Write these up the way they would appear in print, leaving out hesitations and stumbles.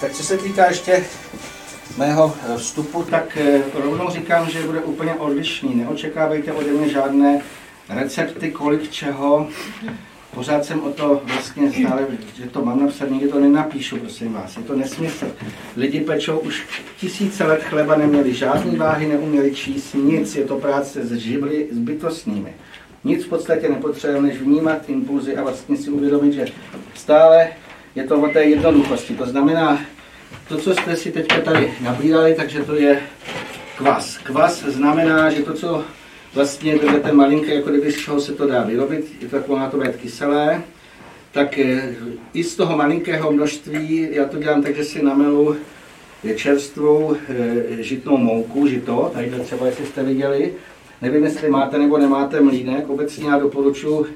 Tak co se týká ještě mého vstupu, tak rovnou říkám, že bude úplně odlišný. Neočekávejte ode mě žádné recepty, kolik čeho. Pořád jsem o to vlastně stále, že to mám napsat, nikdy to nenapíšu, prosím vás. Je to nesmysl. Lidi pečou už tisíce let chleba, neměli žádný váhy, neuměli číst nic. Je to práce s živly, s bytostnými. Nic v podstatě nepotřebujeme, než vnímat impulzy a vlastně si uvědomit, že stále je to o té jednoduchosti. To znamená, to, co jste si teďka tady nablídali, takže to je kvas. Kvas znamená, že to, co vlastně vedete malinké, jako kdyby z čeho se to dá vyrobit, je to takové na to být kyselé, tak i z toho malinkého množství, já to dělám tak, že si namelu čerstvou žitnou mouku, žito, tadyhle třeba, jestli jste viděli, nevím, jestli máte nebo nemáte mlýnek, obecně já doporučuji,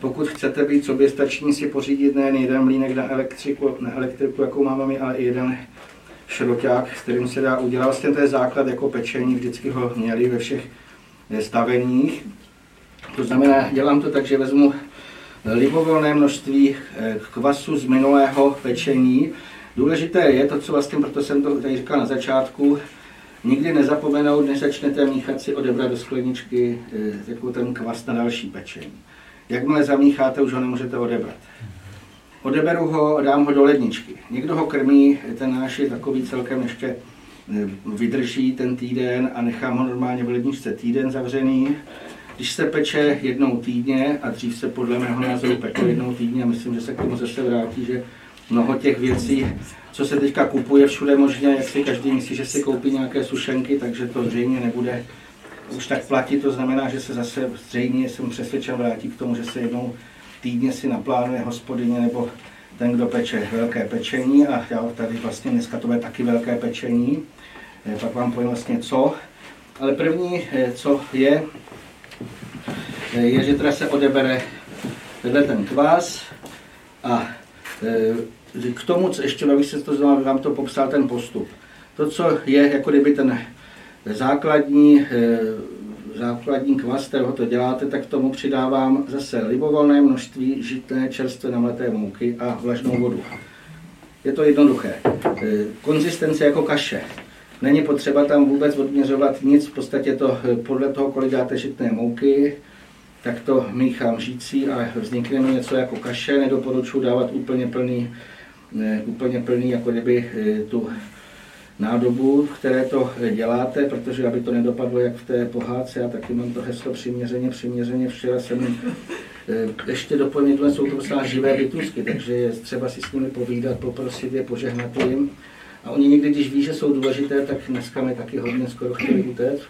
pokud chcete být soběstační, si pořídit nejen jeden mlýnek na elektriku, jakou máme my, ale i jeden šroťák, s kterým se dá udělat. Vlastně to je základ jako pečení, vždycky ho měli ve všech staveních. To znamená, dělám to tak, že vezmu libovolné množství kvasu z minulého pečení. Důležité je to, co vlastně, proto jsem to tady říkal na začátku, nikdy nezapomenout, než začnete míchat, si odebrat do skleničky jako ten kvas na další pečení. Jakmile zamícháte, už ho nemůžete odebrat. Odeberu ho, dám ho do ledničky. Někdo ho krmí, ten náš je takový celkem ještě vydrží ten týden a nechám ho normálně v ledničce týden zavřený. Když se peče jednou týdně, a dřív se podle mého názoru peklo jednou týdně, a myslím, že se k tomu zase vrátí, že mnoho těch věcí, co se teďka kupuje všude možně, jak si každý myslí, že si koupí nějaké sušenky, takže to zřejmě nebude už tak platí, to znamená, že se zase zřejmě, jsem přesvědčen, vrátí k tomu, že se jednou týdně si naplánuje hospodyně nebo ten, kdo peče velké pečení, a já tady vlastně dneska to bude taky velké pečení, pak vám povím vlastně co. Ale první, co je, že teda se odebere tenhle ten kvás a k tomu, co ještě bych se to znamená, vám to popsal ten postup. To, co je, jako kdyby ten základní kvas, kterého to děláte, tak k tomu přidávám zase libovolné množství žitné čerstvě namleté mouky a vlažnou vodu. Je to jednoduché. Konzistence jako kaše. Není potřeba tam vůbec odměřovat nic, v podstatě to podle toho, kolik dáte žitné mouky, tak to míchám žící a vznikne mi něco jako kaše. Nedoporučuji dávat úplně plný jako kdyby tu nádobu, které to děláte, protože aby to nedopadlo jak v té pohádce, já taky mám to heslo přiměřeně, včera jsem ještě doplnil, že jsou to vlastně živé bytůstky, takže je třeba si s nimi povídat, poprosit je, požehnat jim. A oni někdy, když ví, že jsou důležité, tak dneska mi taky hodně skoro chtěli utéct.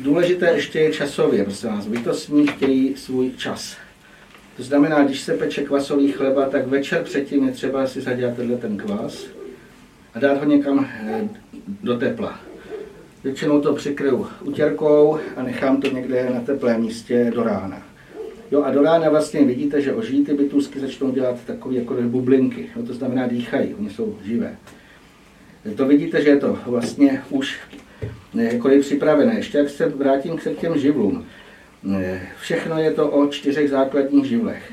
Důležité ještě je časově, prostě nás bytostní chtějí svůj čas. To znamená, když se peče kvasový chleba, tak večer předtím je třeba si zadělat tenhle ten kvas a dát ho někam do tepla. Většinou to přikryju utěrkou a nechám to někde na teplém místě do rána. Jo, a do rána vlastně vidíte, že ožijí ty bytůstky, začnou dělat takové jako bublinky, no to znamená dýchají, oni jsou živé. To vidíte, že je to vlastně už jakkoliv připravené. Ještě jak se vrátím k těm živlům. Všechno je to o 4 základních živlech.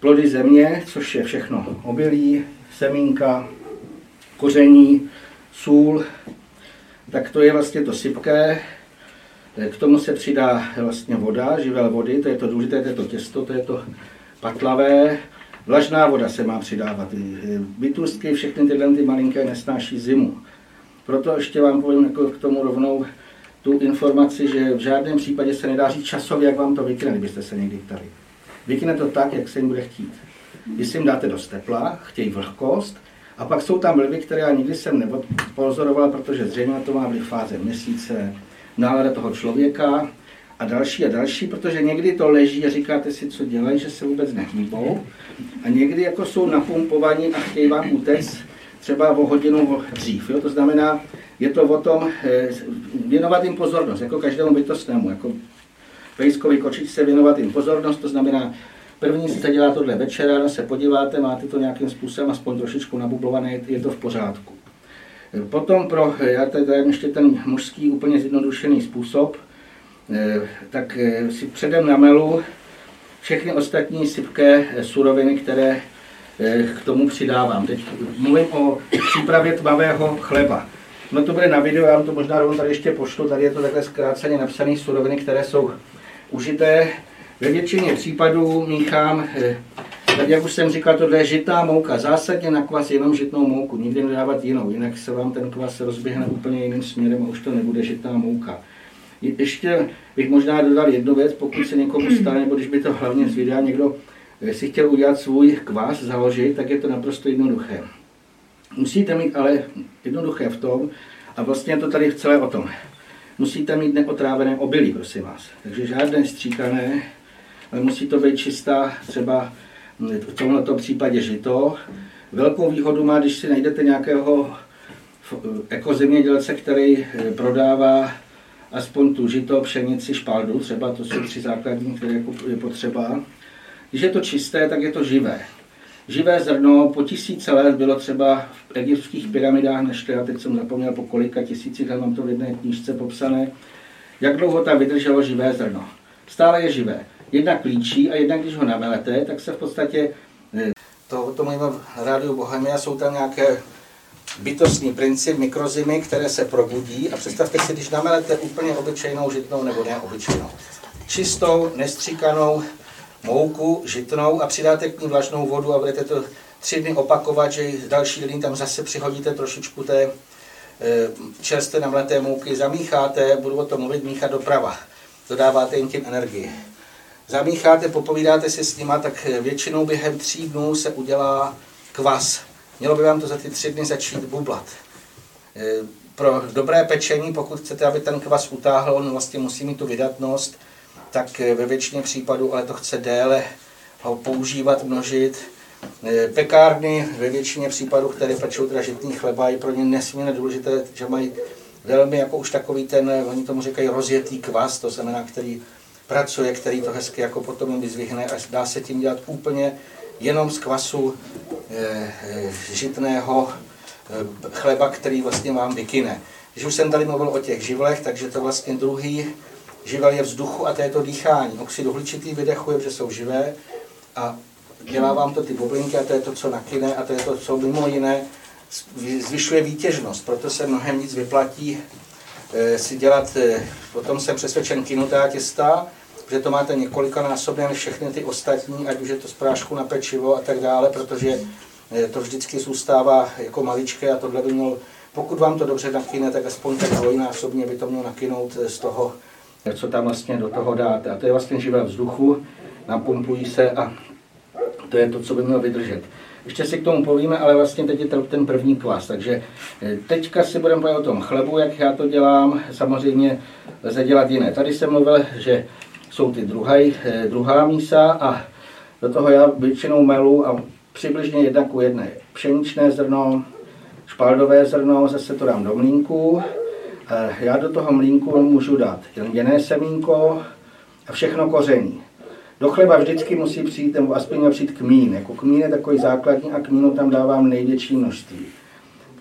Plody země, což je všechno obilí, semínka, koření, sůl, tak to je vlastně to sypké. K tomu se přidá vlastně voda, živel vody, to je to důležité, to je to těsto, to je to patlavé. Vlažná voda se má přidávat. Bytůstky, všechny tyhle ty malinké nesnáší zimu. Proto ještě vám povím jako k tomu rovnou tu informaci, že v žádném případě se nedá říct časově, jak vám to vykne, kdybyste se někdy ptali. Vykne to tak, jak se jim bude chtít. Když jim dáte do tepla, chtějí vlhkost, a pak jsou tam vlivy, které já nikdy jsem nepozoroval, protože zřejmě to má vliv fáze měsíce, nálada toho člověka a další, protože někdy to leží a říkáte si, co dělají, že se vůbec nehýbou. A někdy jako jsou napumpovaní a chtějí vám utéct třeba o hodinu dřív. Jo? To znamená, je to o tom věnovat jim pozornost, jako každému bytostnému, jako pejskovi kočičce se věnovat jim pozornost, to znamená, první se dělá tohle večer, ráno se podíváte, máte to nějakým způsobem aspoň trošičku nabublované, je to v pořádku. Potom já tady dám ještě ten mužský úplně zjednodušený způsob, tak si předem namelu všechny ostatní sypké suroviny, které k tomu přidávám. Teď mluvím o přípravě tmavého chleba. No to bude na video, já vám to možná rovnou tady ještě pošlu, tady je to takhle zkráceně napsané suroviny, které jsou užité. Ve většině případů míchám, tak jak už jsem říkal, tohle je žitá mouka, zásadně na kvas jenom žitnou mouku, nikdy nedávat jinou, jinak se vám ten kvas rozběhne úplně jiným směrem a už to nebude žitá mouka. Ještě bych možná dodal jednu věc, pokud se někomu stane, nebo když by to hlavně z videa někdo si chtěl udělat svůj kvas, založit, tak je to naprosto jednoduché. Musíte mít ale jednoduché v tom, a vlastně to tady celé o tom, musíte mít neotrávené obilí, prosím vás. Takže žádné stříkané, ale musí to být čistá, třeba v tomto případě žito. Velkou výhodu má, když si najdete nějakého ekozemědělce, který prodává aspoň tu žito, pšenici, špaldu, třeba to jsou tři základní, které je potřeba. Když je to čisté, tak je to živé. Živé zrno po tisíce let bylo třeba v egyptských pyramidách, než já teď jsem zapomněl po kolika tisících, ale mám to v jedné knížce popsané, jak dlouho tam vydrželo živé zrno. Stále je živé. Jednak klíčí a jednak když ho namelete, tak se v podstatě... To mluvíme v Rádiu Bohemia, jsou tam nějaké bytostní princip mikrozimy, které se probudí a představte si, když namelete úplně obyčejnou žitnou nebo neobyčejnou. Čistou, nestříkanou mouku žitnou a přidáte k ní vlažnou vodu a budete to 3 dny opakovat, že další den tam zase přihodíte trošičku té čerstvé namleté mouky, zamícháte, budu o tom mluvit, míchat doprava, dodáváte jim tím energii. Zamícháte, popovídáte si s nima, tak většinou během 3 dnů se udělá kvas. Mělo by vám to za ty 3 dny začít bublat. Pro dobré pečení, pokud chcete, aby ten kvas utáhl, on vlastně musí mít tu vydatnost, tak ve většině případů, ale to chce déle ho používat, množit. Pekárny ve většině případů, které pečou žitný chleba, je pro ně nesmírně důležité, že mají velmi jako už takový ten, oni tomu říkají rozjetý kvas, to znamená, který pracuje, který to hezky jako potom vyzvihne a dá se tím dělat úplně jenom z kvasu žitného chleba, který vlastně vám vykyne. Když už jsem tady mluvil o těch živlech, takže to vlastně druhý živel je vzduchu a to je to dýchání. Oxid uhličitý vydechuje, protože jsou živé a dělá vám to ty bublinky a to je to, co nakyne a to je to, co mimo jiné zvyšuje výtěžnost, proto se mnohem nic vyplatí si dělat, potom jsem přesvědčen, kynutá těsta, že to máte několikanásobně než všechny ty ostatní, ať už je to z prášku na pečivo a tak dále, protože to vždycky zůstává jako maličké a tohle by mělo, pokud vám to dobře nakyne, tak aspoň tak dvojnásobně by to mělo nakynout z toho, co tam vlastně do toho dáte. A to je vlastně živé vzduchu, napumpují se a to je to, co by mělo vydržet. Ještě si k tomu povíme, ale vlastně teď je ten první kvas, takže teďka si budeme povědět o tom chlebu, jak já to dělám, samozřejmě lze dělat jiné. Tady jsem mluvil, že jsou ty druhá mísa a do toho já většinou melu a přibližně 1:1 pšeničné zrno, špaldové zrno, zase to dám do mlínku. Já do toho mlínku můžu dát lněné semínko a všechno koření. Do chleba vždycky musí přijít, nebo aspoň měl přijít kmín. Jako kmín je takový základní a kmínu tam dávám největší množství.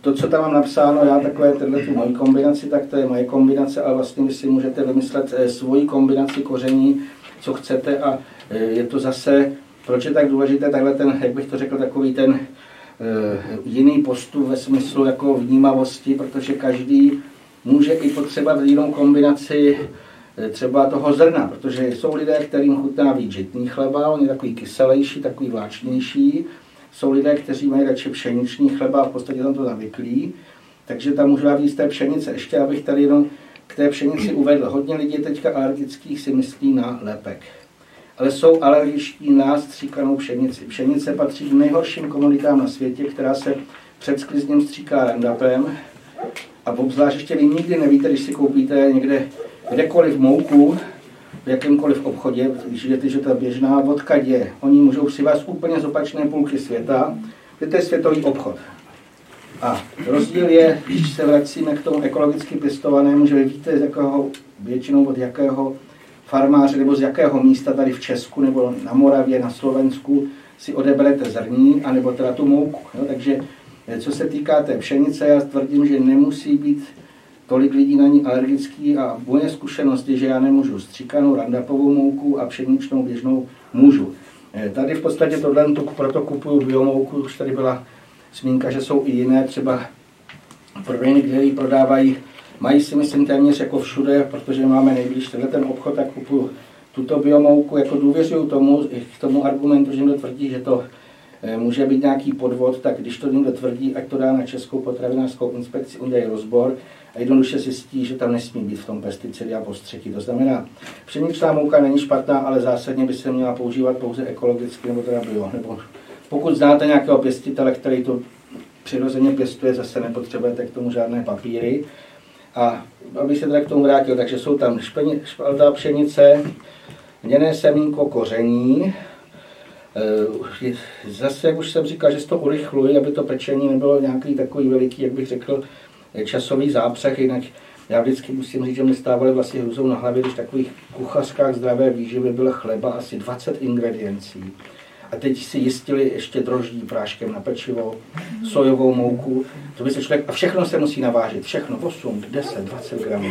To, co tam mám napsáno, já takhle, tu moji kombinaci, tak to je moje kombinace, ale vlastně vy si můžete vymyslet svoji kombinaci koření, co chcete a je to zase, proč je tak důležité, takhle ten, jak bych to řekl, takový ten jiný postup ve smyslu jako vnímavosti, protože každý může i potřebovat jinou kombinaci třeba toho zrna, protože jsou lidé, kterým chutná víc žitný chleba, on je takový kyselejší, takový vláčnější. Jsou lidé, kteří mají radši pšeniční chleba a v podstatě tam to zavyklí, takže tam můžu dát víc té pšenice. Ještě abych tady jenom k té pšenici uvedl. Hodně lidí teďka alergických si myslí na lepek, ale jsou alergičtí na stříkanou pšenici. Pšenice patří k nejhorším komoditám na světě, která se před sklizněm stříká Roundupem. A obzvlášť ještě vy nikdy nevíte, když si koupíte někde kdekoliv mouku, v jakémkoliv obchodě, když jdete, že ta běžná vodka je, oni můžou přivést úplně z opačné půlky světa, že to je světový obchod. A rozdíl je, když se vracíme k tomu ekologicky pěstovanému, že vy víte, z jakého, většinou od jakého farmáře nebo z jakého místa tady v Česku nebo na Moravě, na Slovensku si odeberete zrní, anebo teda tu mouku. Jo? Takže co se týká té pšenice, já tvrdím, že nemusí být tolik lidí na ní alergický a moje zkušenost je, že já nemůžu stříkanou randapovou mouku a pšeničnou běžnou můžu. Tady v podstatě tohle proto kupuju biomouku, už tady byla zmínka, že jsou i jiné, třeba prodejny, které ji prodávají, mají si myslím téměř jako všude, protože máme nejblíž tenhle ten obchod, tak kupuju tuto biomouku, jako důvěřuju tomu, k tomu argumentu, že někdo tvrdí, že to může být nějaký podvod, tak když to někdo tvrdí, ať to dá na Českou potravinářskou inspekci, udělají rozbor a jednoduše zjistí, že tam nesmí být v tom pesticidy a postřiky. To znamená, pšeničná mouka není špatná, ale zásadně by se měla používat pouze ekologicky nebo teda bio. Nebo pokud znáte nějakého pěstitele, který to přirozeně pěstuje, zase nepotřebujete k tomu žádné papíry. A abych se teda k tomu vrátil, takže jsou tam špalda pšenice, měné semínko, koření. Zase, jak už jsem říkal, že to urychluji, aby to pečení nebylo nějaký takový veliký, jak bych řekl, časový zápřeh, jinak já vždycky musím říct, že mi stávali vlastně hrůzou na hlavě, když v takových kuchařkách zdravé výživy byl chleba asi 20 ingrediencí. A teď si jistili ještě droždí práškem na pečivo, sojovou mouku, to by se člověk, a všechno se musí navážit, všechno, 8, 10, 20 gramů.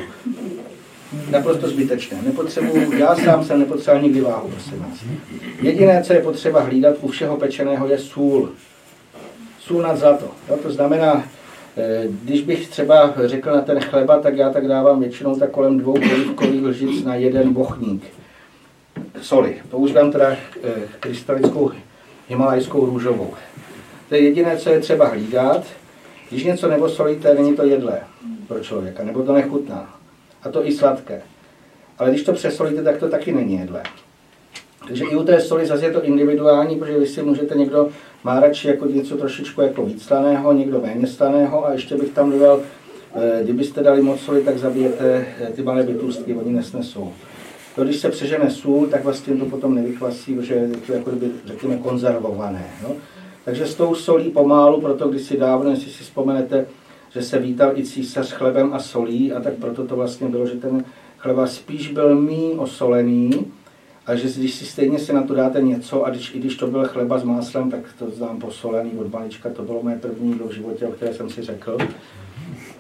Naprosto zbytečné. Nepotřebuji, já sám jsem nepotřeboval nikdy váhu, prosím vás. Jediné, co je potřeba hlídat u všeho pečeného, je sůl. Sůl nad zlato. Jo, to znamená, když bych třeba řekl na ten chleba, tak já tak dávám většinou tak kolem 2 polívkových lžic na 1 bochník soli. Používám teda krystalickou himalajskou růžovou. To je jediné, co je třeba hlídat. Když něco neosolíte, není to jedlé pro člověka, nebo to nechutná. A to i sladké. Ale když to přesolíte, tak to taky není jedlé. Takže i u té soli zase je to individuální, protože vy si můžete, někdo má radši jako něco trošičku jako víc slaného, někdo méně slaného a ještě bych tam dodal, kdybyste dali moc soli, tak zabijete ty malé bytůstky, oni nesnesou. To, když se přežene sůl, tak vlastně to potom nevychvasí, protože je to jako kdyby, řekněme, konzervované. No? Takže s tou solí pomálu, proto když si dávno, jestli si vzpomenete, že se vítal i císař chlebem a solí, a tak proto to vlastně bylo, že ten chleba spíš byl míň osolený, a že když si stejně si na to dáte něco, a když, i když to byl chleba s máslem, tak to znám posolený od malička, to bylo moje první jídlo v životě, o které jsem si řekl.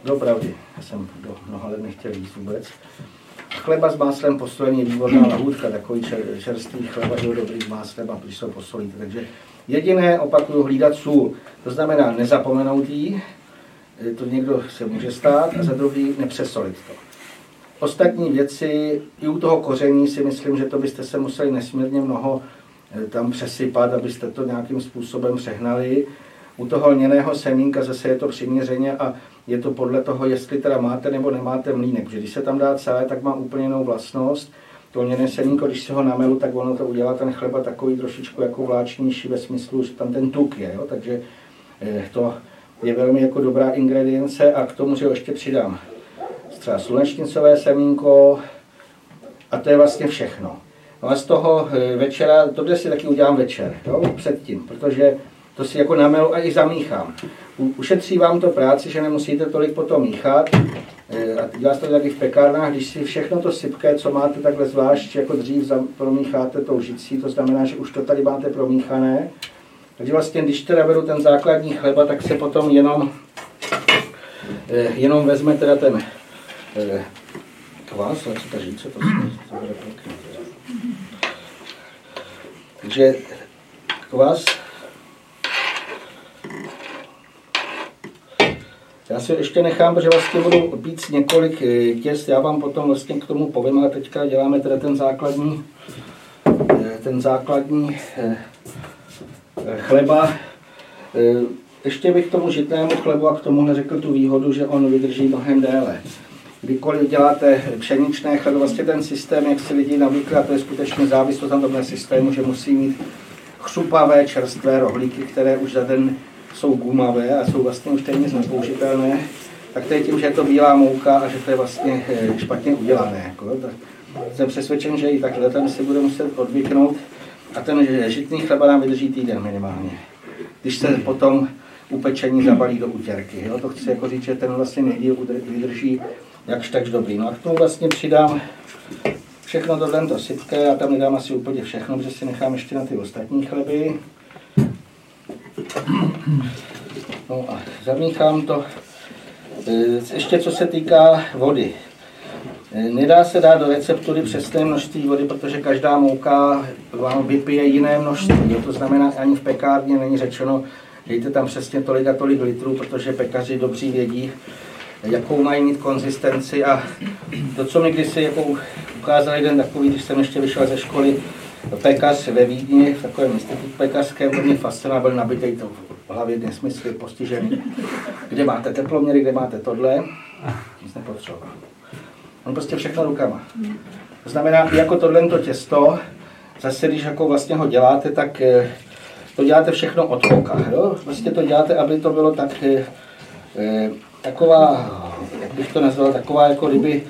Dopravdy, já jsem do mnoha let nechtěl jíst vůbec. Chleba s máslem posolený je výborná lahůdka, takový čerstvý chleba je dobrý s máslem a když se ho posolíte. Takže jediné, opakuju, hlídat sůl, to znamená nezapomenout jí, to někdo se může stát, a za druhý nepřesolit to. Ostatní věci, i u toho koření si myslím, že to byste se museli nesmírně mnoho tam přesypat, abyste to nějakým způsobem přehnali. U toho lněného semínka zase je to přiměřeně a je to podle toho, jestli teda máte nebo nemáte mlýnek. Protože když se tam dá celé, tak má úplně jinou vlastnost. To lněné semínko, když si ho namelu, tak ono to udělá ten chleba takový trošičku jako vláčnější ve smyslu, že tam ten tuk je, jo? Takže to je velmi jako dobrá ingredience a k tomu, že ho ještě přidám třeba slunečnicové semínko a to je vlastně všechno. No a z toho večera, to si taky udělám večer, jo, předtím, protože to si jako namelu a i zamíchám. Ušetří vám to práci, že nemusíte tolik potom míchat a dělá se to taky v pekárnách, když si všechno to sypké, co máte takhle zvlášť, jako dřív promícháte tou žicí, to znamená, že už to tady máte promíchané. Takže vlastně, když teda beru ten základní chleba, tak se potom jenom vezme teda ten kvás, ale co ta žíce, to bude pěkný. Takže kvás. Já si ještě nechám, protože vlastně budu pít několik těst, já vám potom vlastně k tomu povím, ale teďka děláme teda ten základní chleba. Ještě bych k tomu žitnému chlebu a k tomuhle řekl tu výhodu, že on vydrží mnohem déle. Kdykoliv děláte pšeničné chleby, vlastně ten systém, jak si lidi navykli, a to je skutečně závislost na tomhle systému, že musí mít chřupavé čerstvé rohlíky, které už za den jsou gumavé a jsou vlastně už téměř nepoužitelné, tak to je tím, že je to bílá mouka a že to je vlastně špatně udělané. Jako, tak jsem přesvědčen, že i takhle tam si bude muset odvyknout a ten žitný chleba nám vydrží týden minimálně, když se potom upečení zabalí do utěrky. Jo? To chci jako říct, že ten vlastně nejdýl vydrží jakž takž dobrý. No a k tomu vlastně přidám všechno tohle sytké, já tam nedám asi úplně všechno, protože si nechám ještě na ty ostatní chleby. No a zamíchám to. Ještě co se týká vody. Nedá se dát do receptury přesné množství vody, protože každá mouka vám vypije jiné množství. To znamená, ani v pekárně není řečeno, dejte tam přesně tolik a tolik litrů, protože pekaři dobří vědí, jakou mají mít konzistenci. A to, co mi kdysi jako ukázal jeden takový, když jsem ještě vyšel ze školy, pekař ve Vídni, v takovém institutu pekařském, to mě fascinoval, byl nabitej to v hlavě nesmysly, postižený. Kde máte teploměry, kde máte tohle, nic nepotřeboval. On prostě všechno rukama. To znamená, jako tohleto těsto, zase když jako vlastně ho děláte, tak to děláte všechno od oka. Prostě to děláte, aby to bylo tak, taková, jak bych to nazval, taková jako kdyby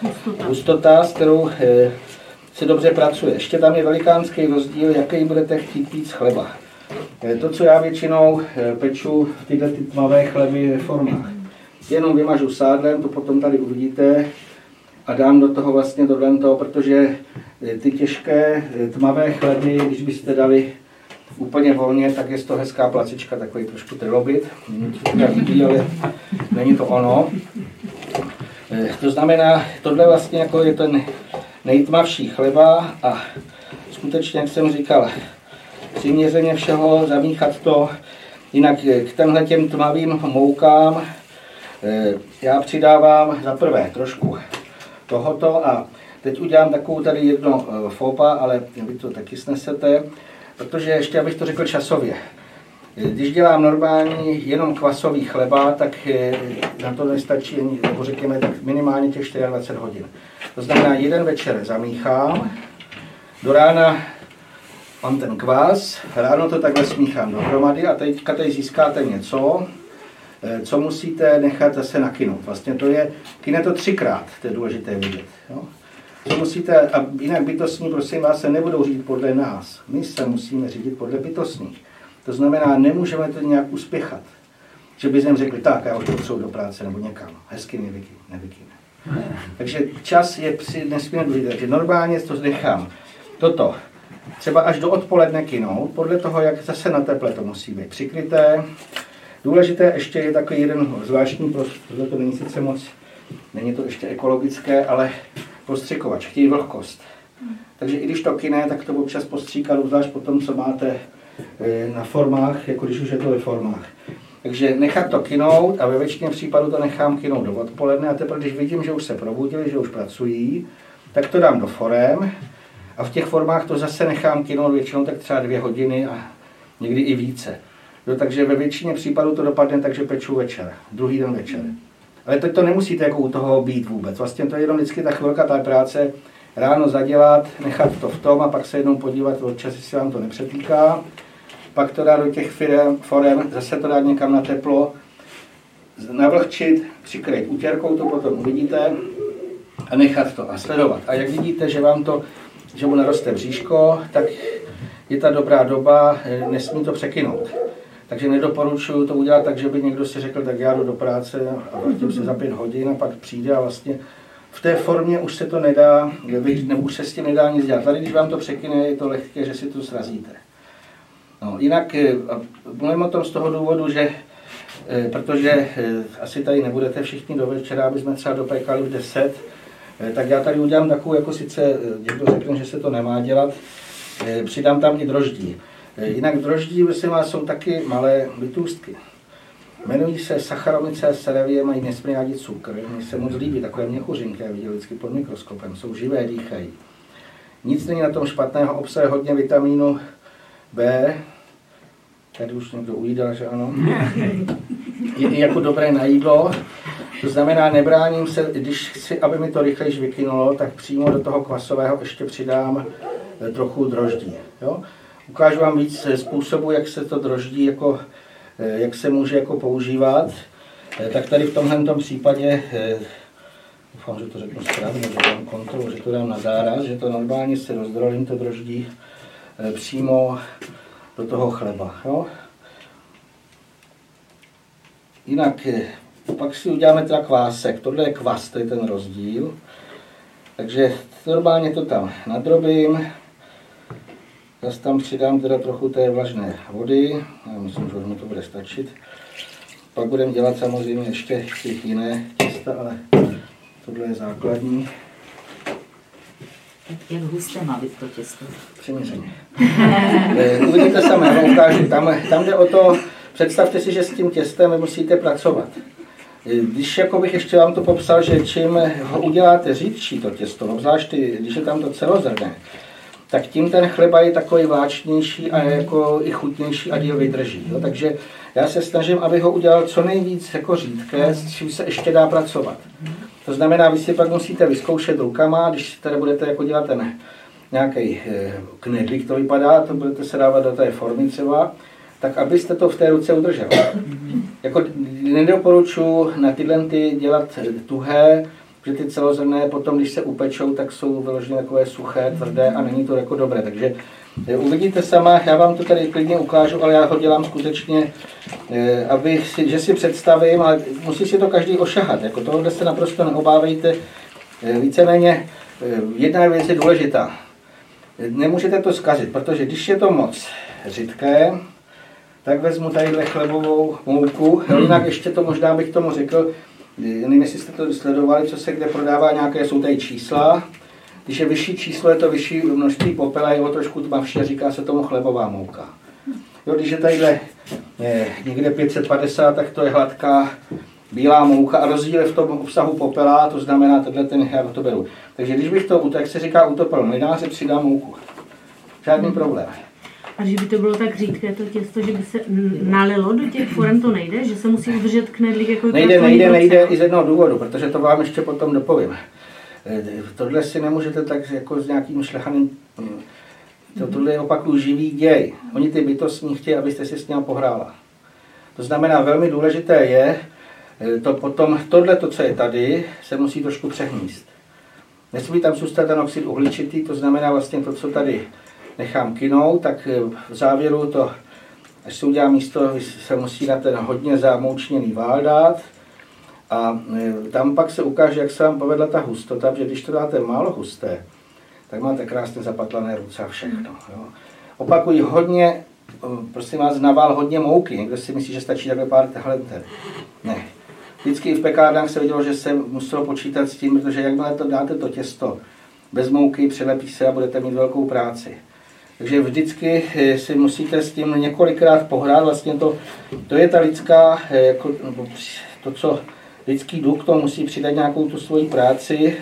hustota, s kterou se dobře pracuje. Ještě tam je velikánský rozdíl, jaký budete chtít pít chleba. To, co já většinou peču v tyhle tmavé chleby ve formách. Jenom vymažu sádlem, to potom tady uvidíte, a dám do toho vlastně tohleto, protože ty těžké tmavé chleby, když byste dali úplně volně, tak je to hezká placička, takový trošku trilobit, ale není to ono. To znamená, tohle vlastně jako je ten nejtmavší chleba a skutečně, jak jsem říkal, přiměřeně všeho zamíchat to, jinak k tenhle těm tmavým moukám já přidávám za prvé trošku tohoto a teď udělám takovou tady jedno fópa, ale vy to taky snesete, protože ještě abych to řekl časově. Když dělám normální jenom kvasový chleba, tak na to nestačí, nebo řekněme, tak minimálně těch 24 hodin. To znamená, jeden večer zamíchám, do rána mám ten kvas, ráno to takhle smíchám dohromady a teďka tady získáte něco, co musíte nechat zase nakynout. Vlastně to je, kyne to třikrát, to je důležité vidět. Jo? To musíte, a jinak bytostní, prosím vás, se nebudou řídit podle nás. My se musíme řídit podle bytostních. To znamená, nemůžeme to nějak uspěchat. Že by jsme řekli, tak, já už potřebuji do práce nebo někam. Hezky nevykyne. Takže čas je nesmírně důležitý. Takže normálně to nechám. Toto. Třeba až do odpoledne kynout, podle toho, jak zase na teple to musí být přikryté. Důležité ještě je takový jeden zvláštní prostředek, to není sice moc, není to ještě ekologické, ale postřikovač, chtějí vlhkost. Takže i když to kyne, tak to občas postříkat, obzvlášť po tom, co máte na formách, jako když už je to ve formách. Takže nechat to kynout a ve většině případů to nechám kynout do odpoledne a teprve, když vidím, že už se probudili, že už pracují, tak to dám do forem a v těch formách to zase nechám kynout většinou tak třeba 2 hodiny a někdy i více. No, takže ve většině případů to dopadne tak, že peču večer, druhý den večer. Ale teď to nemusíte jako u toho být vůbec. Vlastně to je jenom vždycky ta chvilka té práce, ráno zadělat, nechat to v tom a pak se jednou podívat odčas, jestli vám to nepřetýká. Pak to dá do těch forem, zase to dá někam na teplo, navlhčit, přikryt utěrkou, to potom uvidíte a nechat to a sledovat. A jak vidíte, že vám to, že mu naroste bříško, tak je ta dobrá doba, nesmí to překynout. Takže nedoporučuju to udělat tak, že by někdo si řekl, tak já jdu do práce a vrátím se za 5 hodin a pak přijde a vlastně v té formě už se to nedá, nebo už se s tím nedá nic dělat. Tady, když vám to překyne, je to lehké, že si to srazíte. No, jinak mluvím o tom z toho důvodu, že protože asi tady nebudete všichni do večera, aby jsme třeba dopékali v 10, tak já tady udělám takovou, jako sice někdo řekne, že se to nemá dělat, přidám tam i droždí. Jinak droždí, prosím vás, jsou taky malé bytůstky. Jmenují se sacharomice a serevie, mají nesmírně rádi cukr. Mně se moc líbí, takové měchuřinky, já viděl vždycky pod mikroskopem, jsou živé, dýchají. Nic není na tom špatného, obsahuje hodně vitamínu B. Tady už někdo ujídal, že ano. Je i jako dobré na jídlo. To znamená, nebráním se, když chci, aby mi to rychleji vykynulo, tak přímo do toho kvasového ještě přidám trochu droždí. Jo? Ukážu vám víc způsobů, jak se to droždí, jako, jak se může jako používat. Tak tady v tomhle případě, doufám, že to řeknu správně, že dám kontrolu, že to dám na záraz, že to normálně se rozdrolím, to droždí přímo do toho chleba. Jo? Jinak pak si uděláme teda kvásek, tohle je kvas, to je ten rozdíl. Takže normálně to tam nadrobím. Zase tam přidám teda trochu té vlažné vody, já myslím, že mu to bude stačit. Pak budeme dělat samozřejmě ještě jiné těsta, ale tohle je základní. Jak husté má být to těsto? Přiměřeně. Uvidíte samé, vám ukážu. Tam jde o to, představte si, že s tím těstem vy musíte pracovat. Když jako bych ještě vám to popsal, že čím ho uděláte řídčí to těsto, obzvlášť když je tam to celozrné, tak tím ten chleba je takový vláčnější a jako i chutnější a díl vydrží. Jo? Takže já se snažím, aby ho udělal co nejvíc jako řídké, s čím se ještě dá pracovat. To znamená, vy si pak musíte vyzkoušet rukama, když si tady budete jako dělat ten nějaký knedlík, to vypadá, to budete se dávat do té formy třeba, tak abyste to v té ruce udrželi. Jako nedoporučuji na tyhle dělat tuhé, že ty celozrné potom, když se upečou, tak jsou vyloženě takové suché, tvrdé a není to jako dobré. Takže uvidíte sama, já vám to tady klidně ukážu, ale já ho dělám skutečně, že si představím, ale musí si to každý ošahat. Jako tohle se naprosto neobávejte. Víceméně jedna věc je důležitá. Nemůžete to zkazit, protože když je to moc řidké, tak vezmu tadyhle chlebovou mouku, jinak ještě to možná bych tomu řekl, nevím, jestli jste to sledovali, co se kde prodává, nějaké jsou tady čísla. Když je vyšší číslo, je to vyšší množství popela, je o trošku tmavší, říká se tomu chlebová mouka. Jo, když je tadyhle někde 550, tak to je hladká bílá mouka a rozdíl je v tom obsahu popela, to znamená, tohle ten já to beru. Takže když bych to, jak se říká, utopil mlynáře, přidám mouku. Žádný problém. A že by to bylo tak řídké to těsto, že by se nalilo do těch forem, to nejde? Že se musí udržet knedlík jako... Nejde i z jednoho důvodu, protože to vám ještě potom dopovím. Tohle si nemůžete tak jako s nějakým šlechaným... Tohle je opakuju živý děj. Oni ty bytostní chtějí, abyste si s ním pohrála. To znamená, velmi důležité je, to potom tohleto, co je tady, se musí trošku přehníst. Nesmí tam zůstat ten oxid uhličitý, to znamená vlastně to, co tady nechám kynou, tak v závěru to, až se udělá místo, se musí na ten hodně zamoučněný vál dát a tam pak se ukáže, jak se vám povedla ta hustota, protože když to dáte málo husté, tak máte krásně zapatlané ruce a všechno. Jo. Opakují hodně, prosím vás, na vál hodně mouky, někdo si myslí, že stačí takhle pár tahlenter. Ne. Vždycky v pekárnách se vidělo, že se muselo počítat s tím, protože jakmile to dáte to těsto bez mouky, přilepí se a budete mít velkou práci. Takže vždycky si musíte s tím několikrát pohrát, vlastně to je ta lidská, jako, to, co lidský duch, to musí přidat nějakou tu svoji práci.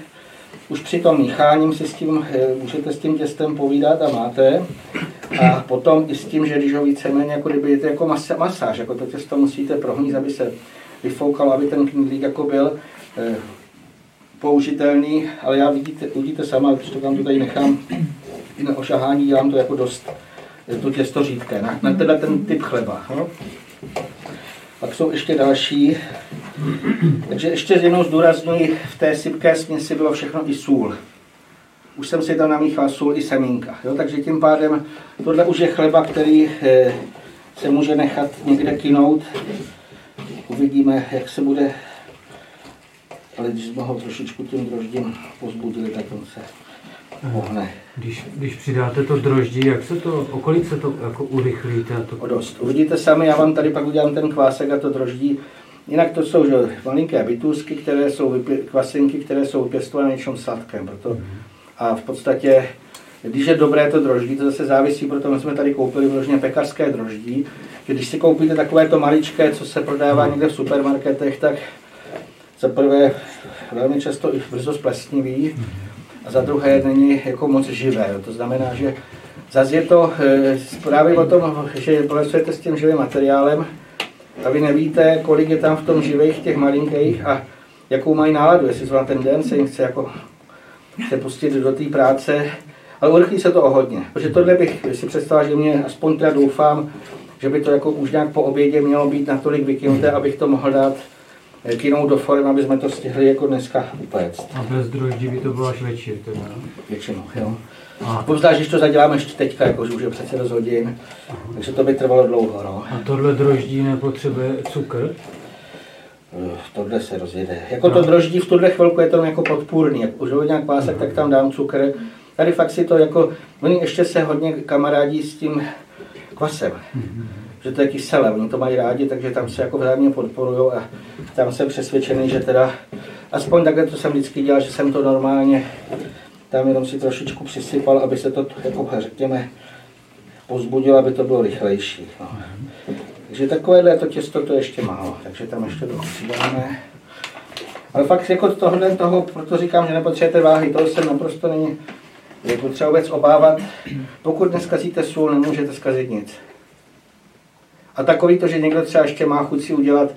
Už při tom mícháním si s tím, můžete s tím těstem povídat a máte. A potom i s tím, že když ho víceméně, jako kdyby je to jako masáž, jako to těsto musíte prohnít, aby se vyfoukalo, aby ten knedlík jako byl použitelný, ale já uvidíte sama, protože to vám to tady nechám, na ošahání dělám to jako dost, to těsto řídké, na tenhle ten typ chleba. No. Pak jsou ještě další, takže ještě jednou zdůraznuji, v té sypké směsi bylo všechno i sůl. Už jsem si tam namíchal sůl i semínka, jo? Takže tím pádem tohle už je chleba, který se může nechat někde kynout. Uvidíme, jak se bude, ale když jsme ho trošičku tím droždím pozbudili, tak on se... Když přidáte to droždí, jak se to, okolik se to jako urychlíte? O dost. Uvidíte sami, já vám tady pak udělám ten kvásek a to droždí. Jinak to jsou že, malinké bytůzky, které jsou kvasinky, které jsou pěstované na něčem sladkém. Proto, a v podstatě, když je dobré to droždí, to zase závisí, proto my jsme tady koupili vložně pekařské droždí. Když si koupíte takové to maličké, co se prodává někde v supermarketech, tak za prvé velmi často i brzo splesniví. A za druhé není jako moc živé. To znamená, že zase je to právě o tom, že pracujete s tím živým materiálem a vy nevíte, kolik je tam v tom živých, těch malinkých a jakou mají náladu, jestli zrovna ten den se jim chce jako se pustit do té práce. Ale urychlí se to o hodně, protože tohle bych si představil, že mě aspoň teda doufám, že by to jako už nějak po obědě mělo být natolik vykynuté, abych to mohl dát kynou do forem, aby jsme to stihli jako dneska upéct. A bez droždí by to bylo až večer teda? Většinou, jo. Povzdáš, když to zaděláme ještě teďka, jakože už je přece dost hodin, takže to by trvalo dlouho, no. A tohle droždí nepotřebuje cukr? Tohle se rozjede. Jako no. To droždí v tuhle chvilku je to jako podpůrný. Jak už hodně kvásek, tak tam dám cukr. Tady fakt si to jako... Oni ještě se hodně kamarádí s tím kvasem. Že to je kyselé, oni to mají rádi, takže tam se jako vzájemně podporují a tam jsem přesvědčený, že teda, aspoň takhle to jsem vždycky dělal, že jsem to normálně tam jenom si trošičku přisypal, aby se to, jako řekněme, pozbudilo, aby to bylo rychlejší. No. Takže takovéhle to těsto to ještě málo, takže tam ještě to přidáme. Ale fakt jako tohle, toho, proto říkám, že nepotřebujete váhy, toho se naprosto není potřeba vůbec obávat. Pokud neskazíte sůl, nemůžete zkazit nic. A takový to, že někdo třeba ještě má chuť si udělat,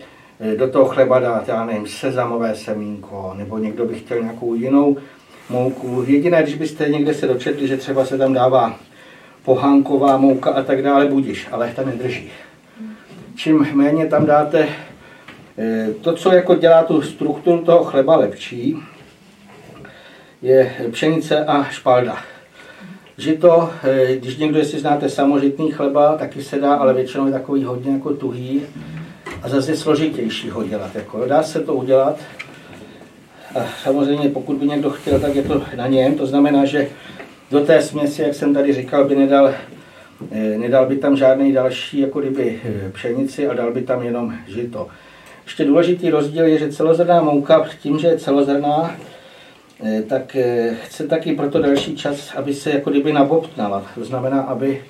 do toho chleba dát, já nevím, sezamové semínko, nebo někdo by chtěl nějakou jinou mouku. Jediné, když byste někde se dočetli, že třeba se tam dává pohánková mouka a tak dále, budiš, ale ta nedrží. Čím méně tam dáte, to, co jako dělá tu strukturu toho chleba lepší, je pšenice a špalda. Žito, když někdo, jestli znáte samožitný chleba, taky se dá, ale většinou je takový hodně jako tuhý a zase složitější ho dělat. Jako. Dá se to udělat a samozřejmě pokud by někdo chtěl, tak je to na něm. To znamená, že do té směsi, jak jsem tady říkal, by nedal by tam žádný další jako kdyby pšenici a dal by tam jenom žito. Ještě důležitý rozdíl je, že celozrnná mouka, tím, že je celozrnná, tak chce taky proto další čas, aby se jako kdyby nabobtnala. To znamená, aby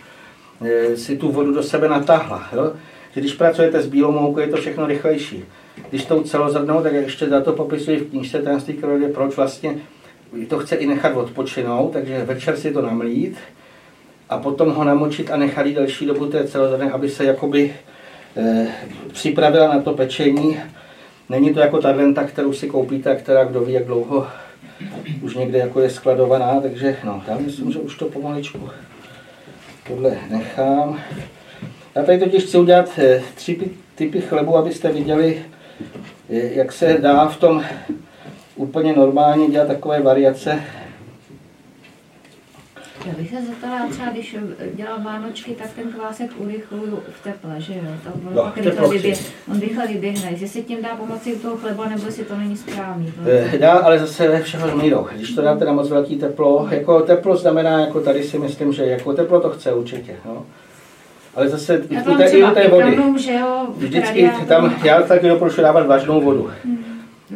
si tu vodu do sebe natáhla. Jo? Když pracujete s bílou moukou, je to všechno rychlejší. Když tou celozrnnou, tak ještě za to popisuji v knížce Tajemství královny, proč vlastně to chce i nechat odpočinout, takže večer si to namlít a potom ho namočit a nechat jí další dobu té celozrnné, aby se jakoby připravila na to pečení. Není to jako ta lenta, kterou si koupíte a která kdo ví, jak dlouho už někde jako je skladovaná, takže no, já myslím, že už to pomaličku tohle nechám. Já tady totiž chci udělat 3 typy chlebu, abyste viděli, jak se dá v tom úplně normálně dělat takové variace. Já bych se zeptala, třeba když dělám vánočky, tak ten kvásek urychluju v teple, že jo? On rychle vyběhne, jestli se tím dá pomoci u toho chleba, nebo jestli to není správný. Dá, ale zase všechno s mírou. Když to dáte na moc velký teplo, jako teplo znamená, jako tady si myslím, že jako teplo to chce určitě, no. Ale zase i u té vody, vždycky tam, já taky doporučuji dávat vlažnou vodu.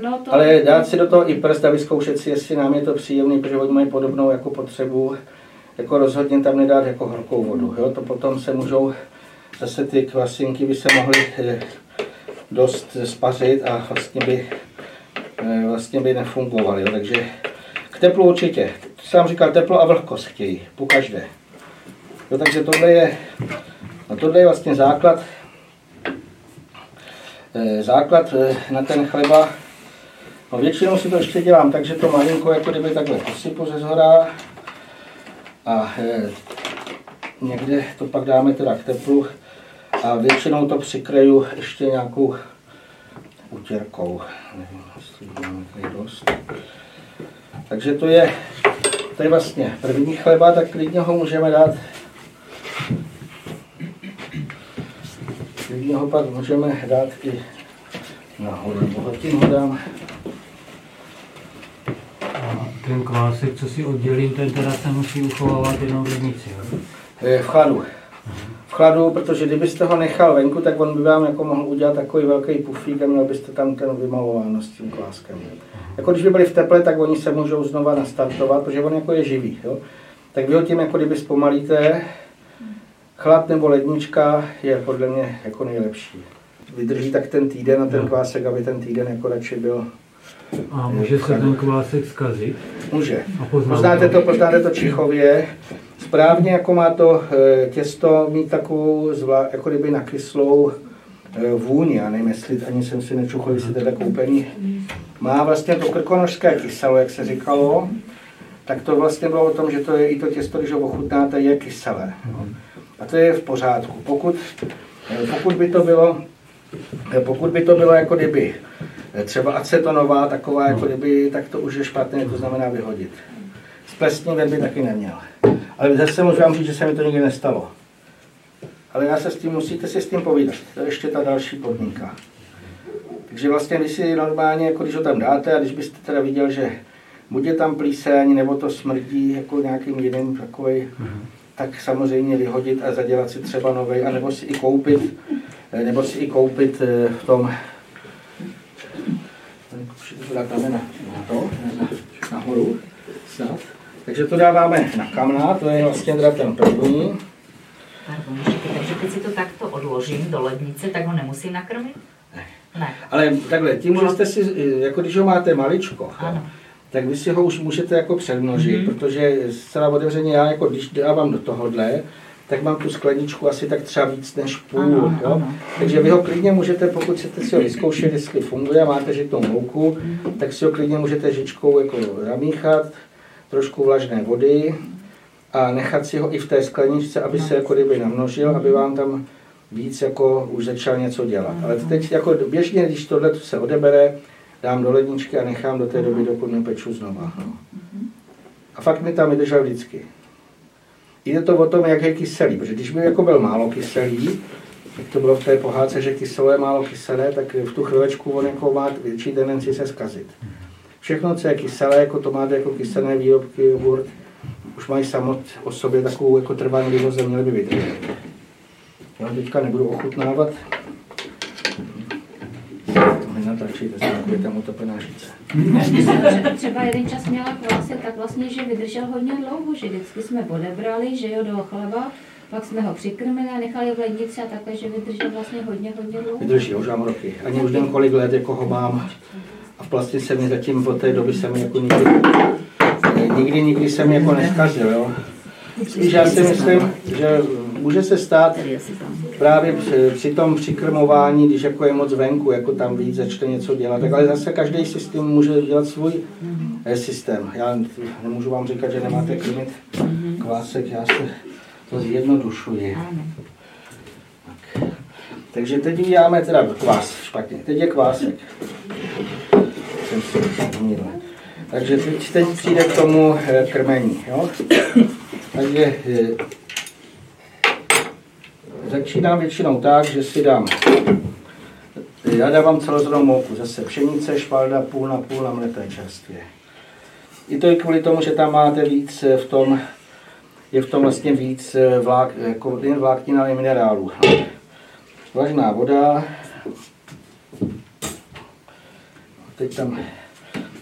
No to ale dát si do toho i prst a vyzkoušet si, jestli nám je to příjemný, protože oni mají podobnou jako potřebu, jako rozhodně tam nedát jako horkou vodu. Jo? To potom se můžou, zase ty kvasinky by se mohly dost spařit a vlastně by nefungovaly. Jo? Takže k teplu určitě, sám říkal, teplo a vlhkost chtějí, po každé. Jo, takže tohle je vlastně základ na ten chleba. No, většinou si to ještě dělám, takže to malinko jako kdyby takhle posypu ze zhora a někde to pak dáme teda k teplu a většinou to přikryju ještě nějakou utěrkou. Nevím, jestli máme tady dost. Takže to je vlastně první chleba, tak klidně ho můžeme dát. Klidně ho pak můžeme dát i nahoru, nebo tím ho dám. A ten kvásek, co si oddělím, ten teda se musí uchovávat jenom v lednici, jo? V chladu. V chladu, protože kdybyste ho nechal venku, tak on by vám jako mohl udělat takový velký pufík a měl byste tam ten vymalováno s tím kváskem. Jako když by byli v teple, tak oni se můžou znova nastartovat, protože on jako je živý, jo? Tak vy ho tím jako kdyby zpomalíte. Chlad nebo lednička je podle mě jako nejlepší. Vydrží tak ten týden a ten kvásek, aby ten týden jako radši byl. A může se ten kvásek zkazit? Může. Poznáte to čichově. Správně jako má to těsto mít takovou jako kdyby nakyslou vůni. A nevím, jestli ani jsem si nečuchl, jestli teda koupení. Má vlastně to krkonožské kyselo, jak se říkalo. Tak to vlastně bylo o tom, že to je i to těsto, když ho ochutnáte, je kyselé. A to je v pořádku. Pokud by to bylo jako kdyby třeba acetonová taková jako kdyby, tak to už je špatné, to znamená vyhodit. S plesní by taky neměl. Ale zase můžu vám říct, že se mi to nikdy nestalo. Ale musíte si s tím povídat. To je ještě ta další podmínka. Takže vlastně vy si normálně, jako když ho tam dáte a když byste teda viděl, že buď je tam plíseň, nebo to smrdí jako nějakým jiným takovej, tak samozřejmě vyhodit a zadělat si třeba novej, anebo si i koupit v tom, to dáme nahoru, snad, Takže to dáváme na kamna, to je vlastně ten první. Takže teď si to takto odložím do lednice, tak ho nemusím nakrmit? Ne. Ale takhle, tím, že jste si, jako když ho máte maličko, tak vy si ho už můžete jako přemnožit, protože zcela otevřeně já, jako když dávám do tohohle, tak mám tu skleničku asi tak třeba víc než půl. Ano, jo? Ano. Takže vy ho klidně můžete, pokud jste si ho vyzkoušeli, jestli funguje, máte žitnou mouku, tak si ho klidně můžete žičkou jako zamíchat, trošku vlažné vody a nechat si ho i v té skleničce, aby se jako kdyby namnožil, aby vám tam víc jako už začal něco dělat. Ale teď jako běžně, když tohle se odebere, dám do ledničky a nechám do té doby, dokud nepeču znova. No. A fakt mi tam vydržel vždycky. Jde to o tom, jak je kyselý, protože když by jako byl málo kyselý, tak to bylo v té pohádce, že kyselé málo kyselé, tak v tu chvilečku on jako má větší tendenci se zkazit. Všechno, co je kyselé, jako to máte jako kyselé výrobky, jogurt, už mají samot o sobě takovou jako trvanlivost, měly by vydržet. Já teďka nebudu ochutnávat. Natáčí, to je tam utopená říce. Když jsem třeba jeden čas měla kvásek, tak vlastně, že vydržel hodně dlouho, že vždycky jsme odebrali, že jo, do chleba, pak jsme ho přikrmili a nechali v lednici a takhle, že vydržel vlastně hodně dlouho. Vydrží, už mám roky. Ani už nevím, kolik let, jako ho mám. A v vlastně se mi zatím po té doby se mi jako nikdy se mi jako neskazil, jo. Spíš já si myslím, že může se stát právě při tom přikrmování, když jako je moc venku, jako tam víc začne něco dělat. Tak ale zase každý systém může dělat svůj systém. Já nemůžu vám říkat, že nemáte krmit kvásek, já se to zjednodušuji. Tak. Takže teď uděláme teda kvás špatně, teď je kvásek. Jsem si zapomněl. Takže teď přijde k tomu krmení. Jo? Takže začínám většinou tak, že si dám, já dávám celozrnnou mouku, zase pšenice, švalda, půl na půl a mleté čerstvě. I to je kvůli tomu, že tam máte víc v tom, je v tom vlastně víc vláknina a minerálů. Vlažná voda.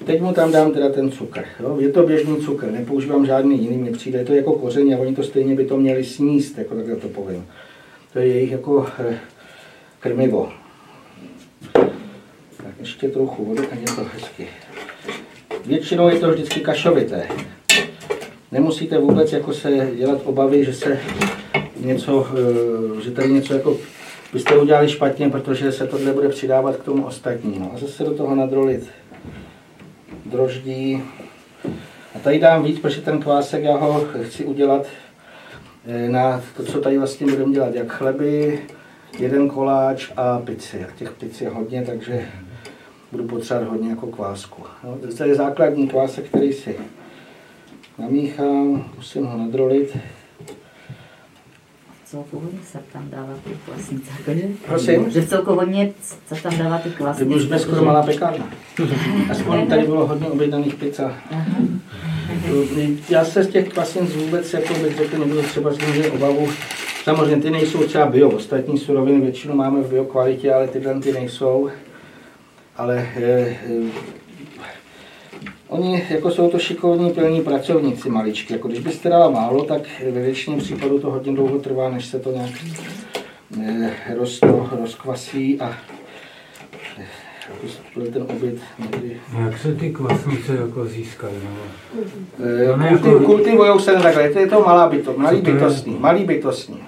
Teď mu tam dám teda ten cukr. Jo? Je to běžný cukr, nepoužívám žádný jiný, mně přijde to jako koření a oni to stejně by to měli sníst, jako takhle to povím. To je jejich jako krmivo. Tak ještě trochu vody a je to hezky. Většinou je to vždycky kašovité. Nemusíte vůbec jako se dělat obavy, že se něco, že tady něco jako byste udělali špatně, protože se tohle bude přidávat k tomu ostatní. No. A zase do toho nadrolit droždí. A tady dám víc, protože ten kvásek já ho chci udělat na to, co tady vlastně budeme dělat, jak chleby, jeden koláč a pici. A těch pic je hodně, takže budu potřebovat hodně jako kvásku. No, to je základní kvásek, který si namíchám, musím ho nadrolit. Celkovo se tam dává ty kvasnice. Prosím? Že celkovo se tam dává ty kvasnice. Už jsme skoro malá pekárna. Aspoň tady bylo hodně objednaných pic. Já se z těch kvasnic vůbec, jako bych řekl, nebudu třeba zmínit obavu. Samozřejmě ty nejsou třeba bio, ostatní suroviny většinu máme v bio kvalitě, ale tyhle ty nejsou. Ale oni jako jsou to šikovní pilní pracovníci maličky, jako když byste dala málo, tak ve většině případů to hodně dlouho trvá, než se to nějak rozkvasí a bude ten oběd někdy. Jak se ty kvasnice jako získají? Kultivujou se takhle, to je to malá bytost, malý bytostní.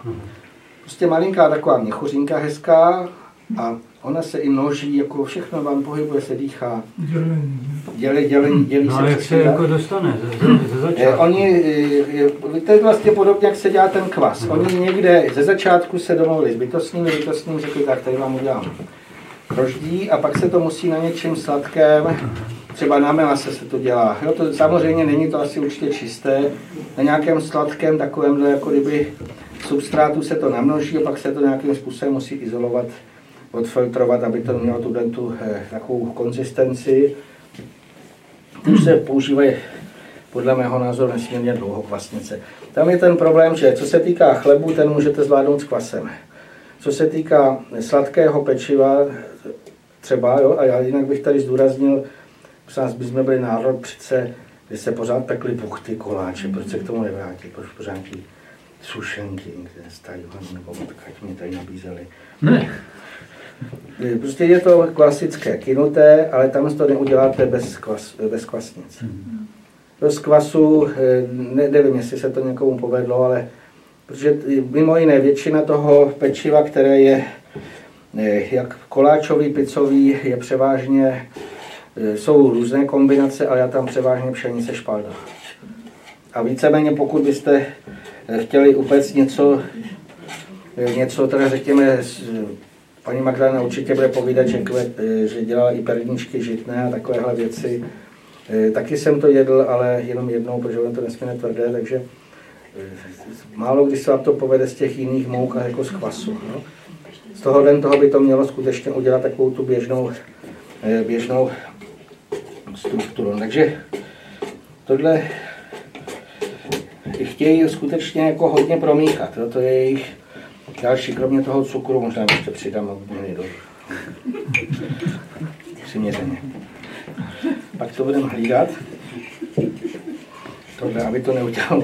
Prostě malinká taková měchuřinka hezká a ona se i množí, jako všechno vám pohybuje, se dýchá. Dělí se. Ale jak se jako dostane ze začátku? Oni, to je vlastně podobně, jak se dělá ten kvas. Oni někde ze začátku se domluvili s bytostným řekli, tak tady vám udělám roždí a pak se to musí na něčem sladkém, třeba na melase se to dělá. Jo, to samozřejmě není to asi určitě čisté, na nějakém sladkém takovémhle, jako kdyby substrátu se to namnoží a pak se to nějakým způsobem musí izolovat, odfiltrovat, aby to mělo tu takovou konzistenci. Už se používají podle mého názoru nesmírně dlouho kvasnice. Tam je ten problém, že co se týká chlebu, ten můžete zvládnout s kvasem. Co se týká sladkého pečiva, třeba, jo, a já jinak bych tady zdůraznil, bychom byli národ přece kde se pořád pekly buchty, koláče, proč se k tomu nevrátit, proč pořád ty sušenky, které z Tajvanu nebo odkud mě tady nabízeli. Ne. Prostě je to klasické kynuté, ale tam to neuděláte bez kvasnic. Z kvasu, nevím, jestli se to někomu povedlo, ale protože mimo jiné většina toho pečiva, které je jak koláčový, picový, je převážně, jsou různé kombinace, ale já tam převážně pšenice špalda. A víceméně pokud byste chtěli upéct něco teda řekněme, paní Magdalena určitě bude povídat, že dělala i perníčky žitné a takovéhle věci. Taky jsem to jedl, ale jenom jednou, protože ono to nesmírně tvrdé, takže málo když se vám to povede z těch jiných mouk a jako z kvasu. No. Z toho by to mělo skutečně udělat takovou tu běžnou strukturu. Takže tohle chtějí skutečně jako hodně promíchat. To je jejich další, kromě toho cukru, možná ještě přidám hodně do přiměřeně. Pak to budeme hlídat. Tohle, aby to neudělalo.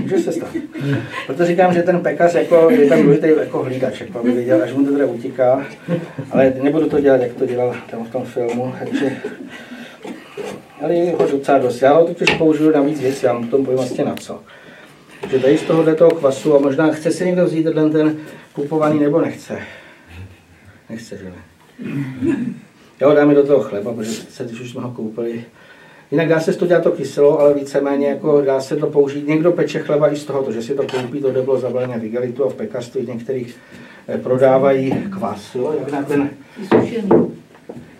Může se stát. Proto říkám, že ten pekař jako, je tam důležitý jako hlídač, jako aby věděl, až mu to teda utíká. Ale nebudu to dělat, jak to dělal tam v tom filmu. Takže, ale je ho docela dost. Já ho totiž použiju na víc věcí, já mu to povím vlastně na co. Že tady z tohoto kvasu a možná chce si někdo vzít ten kupovaný nebo nechce. Nechce, že ne? Jo, dáme do toho chleba, protože se, když už jsme ho koupili. Jinak dá se to dělat to kyselo, ale víceméně jako dá se to použít. Někdo peče chleba i z tohoto, že si to koupí, to bylo zabalené v igelitu a v pekařství některých prodávají kvas. Jo?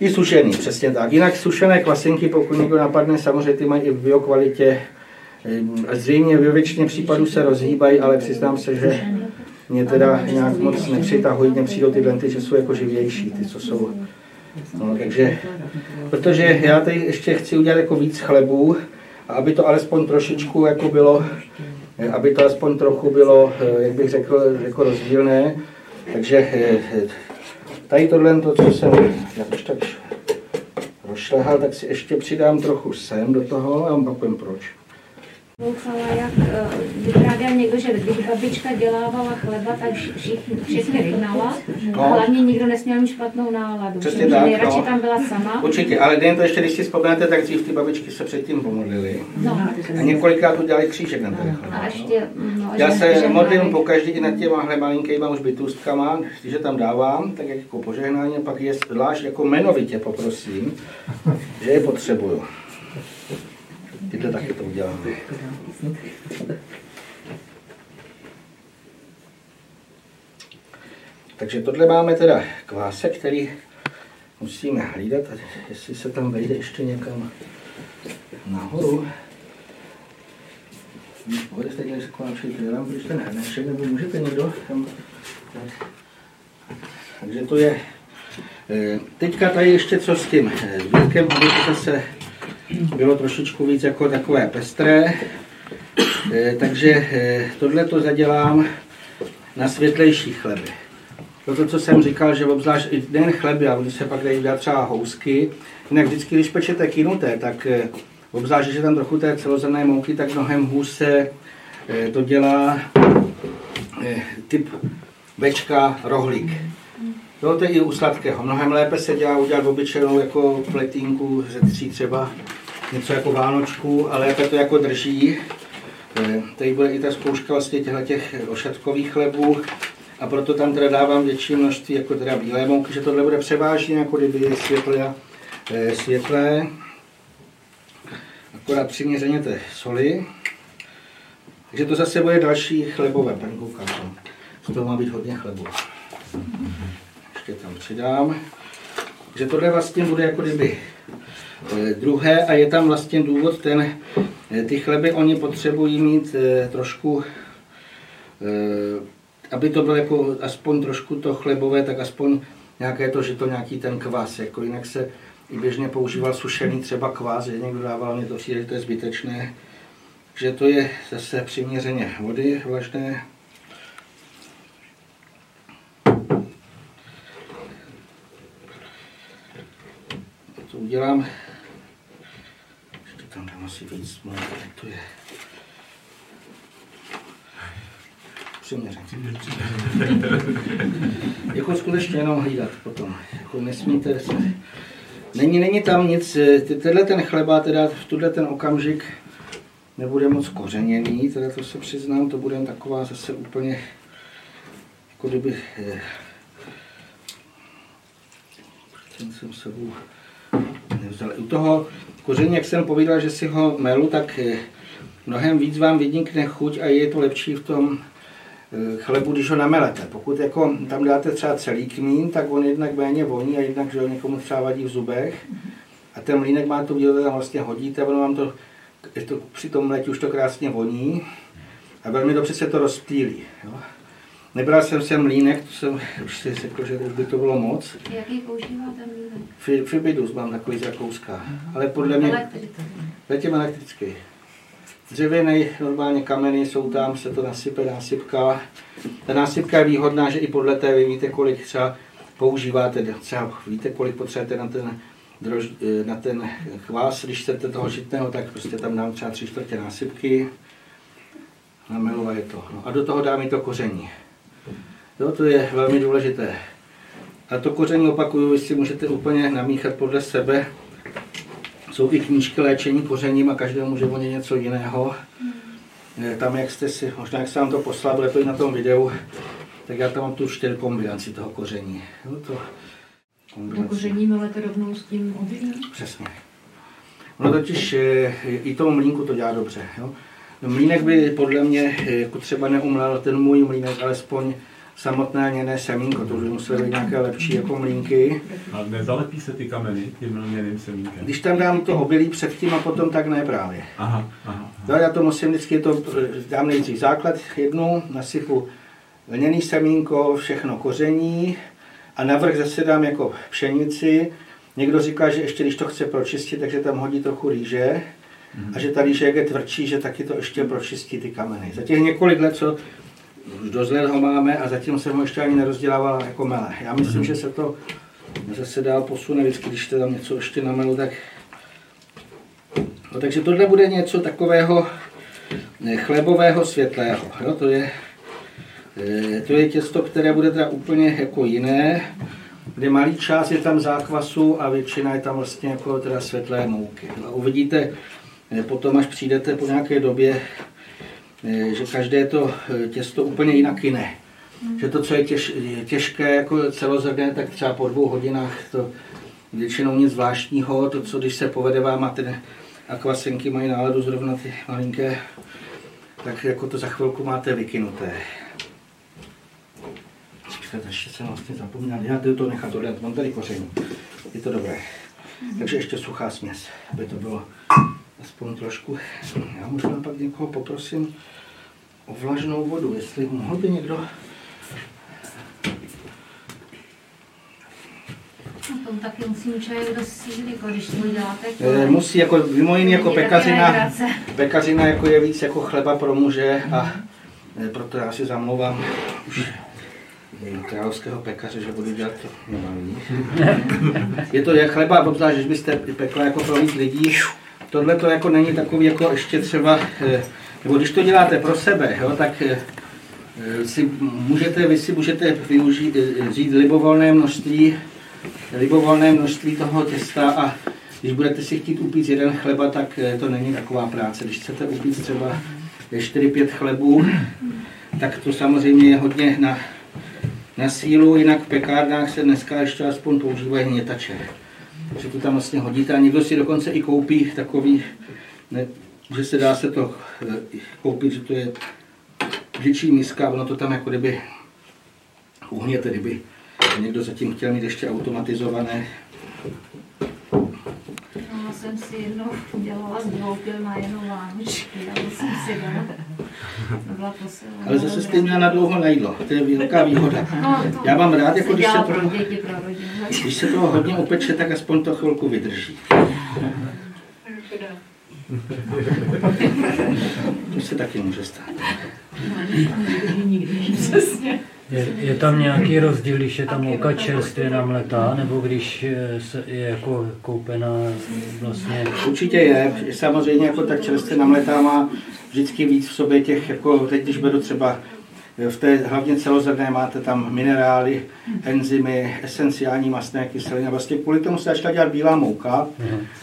I sušený, přesně tak. Jinak sušené kvasinky, pokud někdo napadne, samozřejmě ty mají i v biokvalitě. Zřejmě ve většině případů se rozhýbají, ale přiznám se, že mě teda nějak moc nepřitahují, mě přijdou tyhle, že jsou jako živější, ty, co jsou. No, takže, protože já tady ještě chci udělat jako víc chlebů, aby to alespoň trošičku jako bylo, aby to alespoň trochu bylo, jak bych řekl, jako rozdílné. Takže tady tohle, to, co jsem já už tak rozšlehal, tak si ještě přidám trochu sem do toho a opakujem proč. Koukala, jak vyprávěl někdo, že když babička dělávala chleba, tak všechny vyhnala, no. Hlavně nikdo nesměl mít špatnou náladu. Přesně tak, nejradši no. Tam byla sama. Určitě, ale jen to ještě, když si vzpomínáte, tak dřív ty babičky se předtím pomodlily. No. A několikrát udělali křížek na ten chleba. A ještě, no, já se modlím pokaždý i nad těma malinkýma už bytůstkama, když je tam dávám, tak jako požehnání, pak je zvlášť jako jmenovitě poprosím, že je potřebuju. Tyhle taky to uděláme. Takže tohle máme teda kvásek, který musíme hlídat, jestli se tam vejde ještě někam nahoru. Můžete někdo se kváčit, když ten hrneček, nebo můžete někdo tam. Takže to je. Teďka tady ještě co s tím zbytkem, aby to se bylo trošičku víc jako takové pestré, takže tohle to zadělám na světlejší chleby. To, co jsem říkal, že obzvlášť i den chleby, a když se pak dají dělat třeba housky, jinak vždycky, když pečete kynuté, tak obzvlášť, že tam trochu té celozrnné mouky, tak mnohem hůř se to dělá typ bečka rohlík. To je i u sladkého. Mnohem lépe se dělá udělat obyčejnou jako pletínku ze tří třeba, něco jako vánočku, ale lépe to jako drží. Tady bude i ta zkouška vlastně těch ošatkových chlebů a proto tam teda dávám větší množství jako teda bílé mouky, že tohle bude převážně jako kdyby světlé. Akorát přiměřeně té soli. Takže to zase bude další chlebové panku. To má být hodně chlebu. Tam přidám, že tohle vlastně bude jako kdyby druhé a je tam vlastně důvod ten, ty chleby oni potřebují mít trošku, aby to bylo jako aspoň trošku to chlebové, tak aspoň nějaké to žito, nějaký ten kvás, jako jinak se i běžně používal sušený třeba kvás, že někdo dával, mě to přijde, že to je zbytečné, že to je zase přiměřeně vody vlažné. udělám. Ještě tam dám asi víc, možná to je. Přiměřeně. Jako skutečně jenom hlídat potom. Jako nesmíte se... Není tam nic, tenhle ten chleba teda v tuhle ten okamžik nebude moc kořeněný, teda to se přiznám, to bude taková zase úplně, jako kdyby jsem sebou nevzal. U toho koření, jak jsem povídal, že si ho melu, tak mnohem víc vám vynikne chuť a je to lepší v tom chlebu, když ho namelete. Pokud jako tam dáte třeba celý kmín, tak on jednak méně voní a jednak, že ho někomu třeba vadí v zubech. A ten mlýnek má to udělat, tam vlastně hodíte, ono vám to, při tom mletí už to krásně voní a velmi dobře se to rozptýlí. Jo? Nebral jsem sem mlýnek, to jsem už si řekl, že už by to bylo moc. Jaký používáte mlýnek? Fibidus mám takový z Rakouska, ale podle mě... Letím elektrický. Dřevěný, normálně kameny jsou tam, se to nasype, násypka. Ta násypka je výhodná, že i podle té vy víte, kolik třeba používáte, třeba víte, kolik potřebujete na ten kvás, když chcete toho žitného, tak prostě tam dám třeba 3/4 násypky. Nameluva je to. No a do toho dám i to koření. Jo, to je velmi důležité. A to koření, opakuju, vy si můžete úplně namíchat podle sebe. Jsou i knížky léčení kořením a každému může vonět něco jiného. Tam, jak jste si, možná jak se vám to poslal, bude to i na tom videu, tak já tam mám tu 4 kombinaci toho koření. Jo, to koření melete rovnou s tím obilím? Přesně. Ono totiž i tomu mlínku to dělá dobře. Jo? No, mlínek by podle mě jako třeba neumlel ten můj mlínek, alespoň samotné lněné semínko, to by muselo být nějaké lepší jako mlínky. A nezalepí se ty kameny tím lněným semínkem? Když tam dám to obilí předtím a potom, tak ne právě. Aha. Já to musím vždycky, to dám nejdřív základ jednu, nasypu lněný semínko, všechno koření a navrch zase dám jako pšenici. Někdo říká, že ještě když to chce pročistit, takže tam hodí trochu rýže. A že ta rýže, jak je tvrdší, že taky to ještě pročistí ty kameny. Za těch několik let, co dost let ho máme a zatím jsem ho ještě ani nerozdělával jako mele. Já myslím, že se to zase dál posune, vždycky, když jste tam něco ještě namelu, tak... No, takže tohle bude něco takového chlebového světlého. Jo? To je těsto, které bude teda úplně jako jiné, kde malý část je tam zákvasu a většina je tam vlastně jako teda světlé mouky. A uvidíte potom, až přijdete po nějaké době, že každé to těsto úplně jinak jiné. Že to, co je těžké jako celozrnné, tak třeba po 2 hodinách to většinou nic zvláštního. To, co když se povede vám a ty akvasenky mají náladu zrovna ty malinké, tak jako to za chvilku máte vykynuté. Ještě jsem vlastně zapomněl, já to nechám tohle, mám tady koření, je to dobré. Takže ještě suchá směs, aby to bylo aspoň trošku. Já možná pak někoho poprosím o vlažnou vodu, jestli mohl by někdo... No to taky musím člověk dosít, jako když to děláte. Musí, jako mimo jiný, jako pekařina. Pekařina jako je víc jako chleba pro muže a proto já si zamlouvám už královského pekaře, že budu dělat to nebaví. Je to jak chleba, obzvlášť, že byste pekla jako pro víc lidí. Tohle to jako není takový jako ještě třeba, nebo když to děláte pro sebe, jo, tak vy si můžete využít, vzít libovolné množství toho těsta a když budete si chtít upít jeden chleba, tak to není taková práce. Když chcete upít třeba 4-5 chlebů, tak to samozřejmě je hodně na sílu, jinak v pekárnách se dneska ještě aspoň používají hnětače. Že to tam vlastně hodíte a někdo si dokonce i koupí takový, ne, že se dá se to koupit, že to je břičí miska, ono to tam jako kdyby uhněte, kdyby někdo zatím chtěl mít ještě automatizované. No, jsem si jednou dělala z 2 pil na jednou vánočky, ale jsem si dala. Ale zase stejně na dlouho najídlo, to je velká výhoda. No, já mám rád, jako když se toho hodně upeče, tak aspoň to chvilku vydrží. To se taky může stát. No, nikdy. Přesně. Je tam nějaký rozdíl, když je tam oka čerstvě namletá, nebo když je jako koupená vlastně? Určitě je. Samozřejmě jako tak čerstvě namletá má vždycky víc v sobě těch, jako teď když beru třeba v té hlavně celozrnné máte tam minerály, enzymy, esenciální mastné kyseliny. Vlastně kvůli tomu se začala dělat bílá mouka,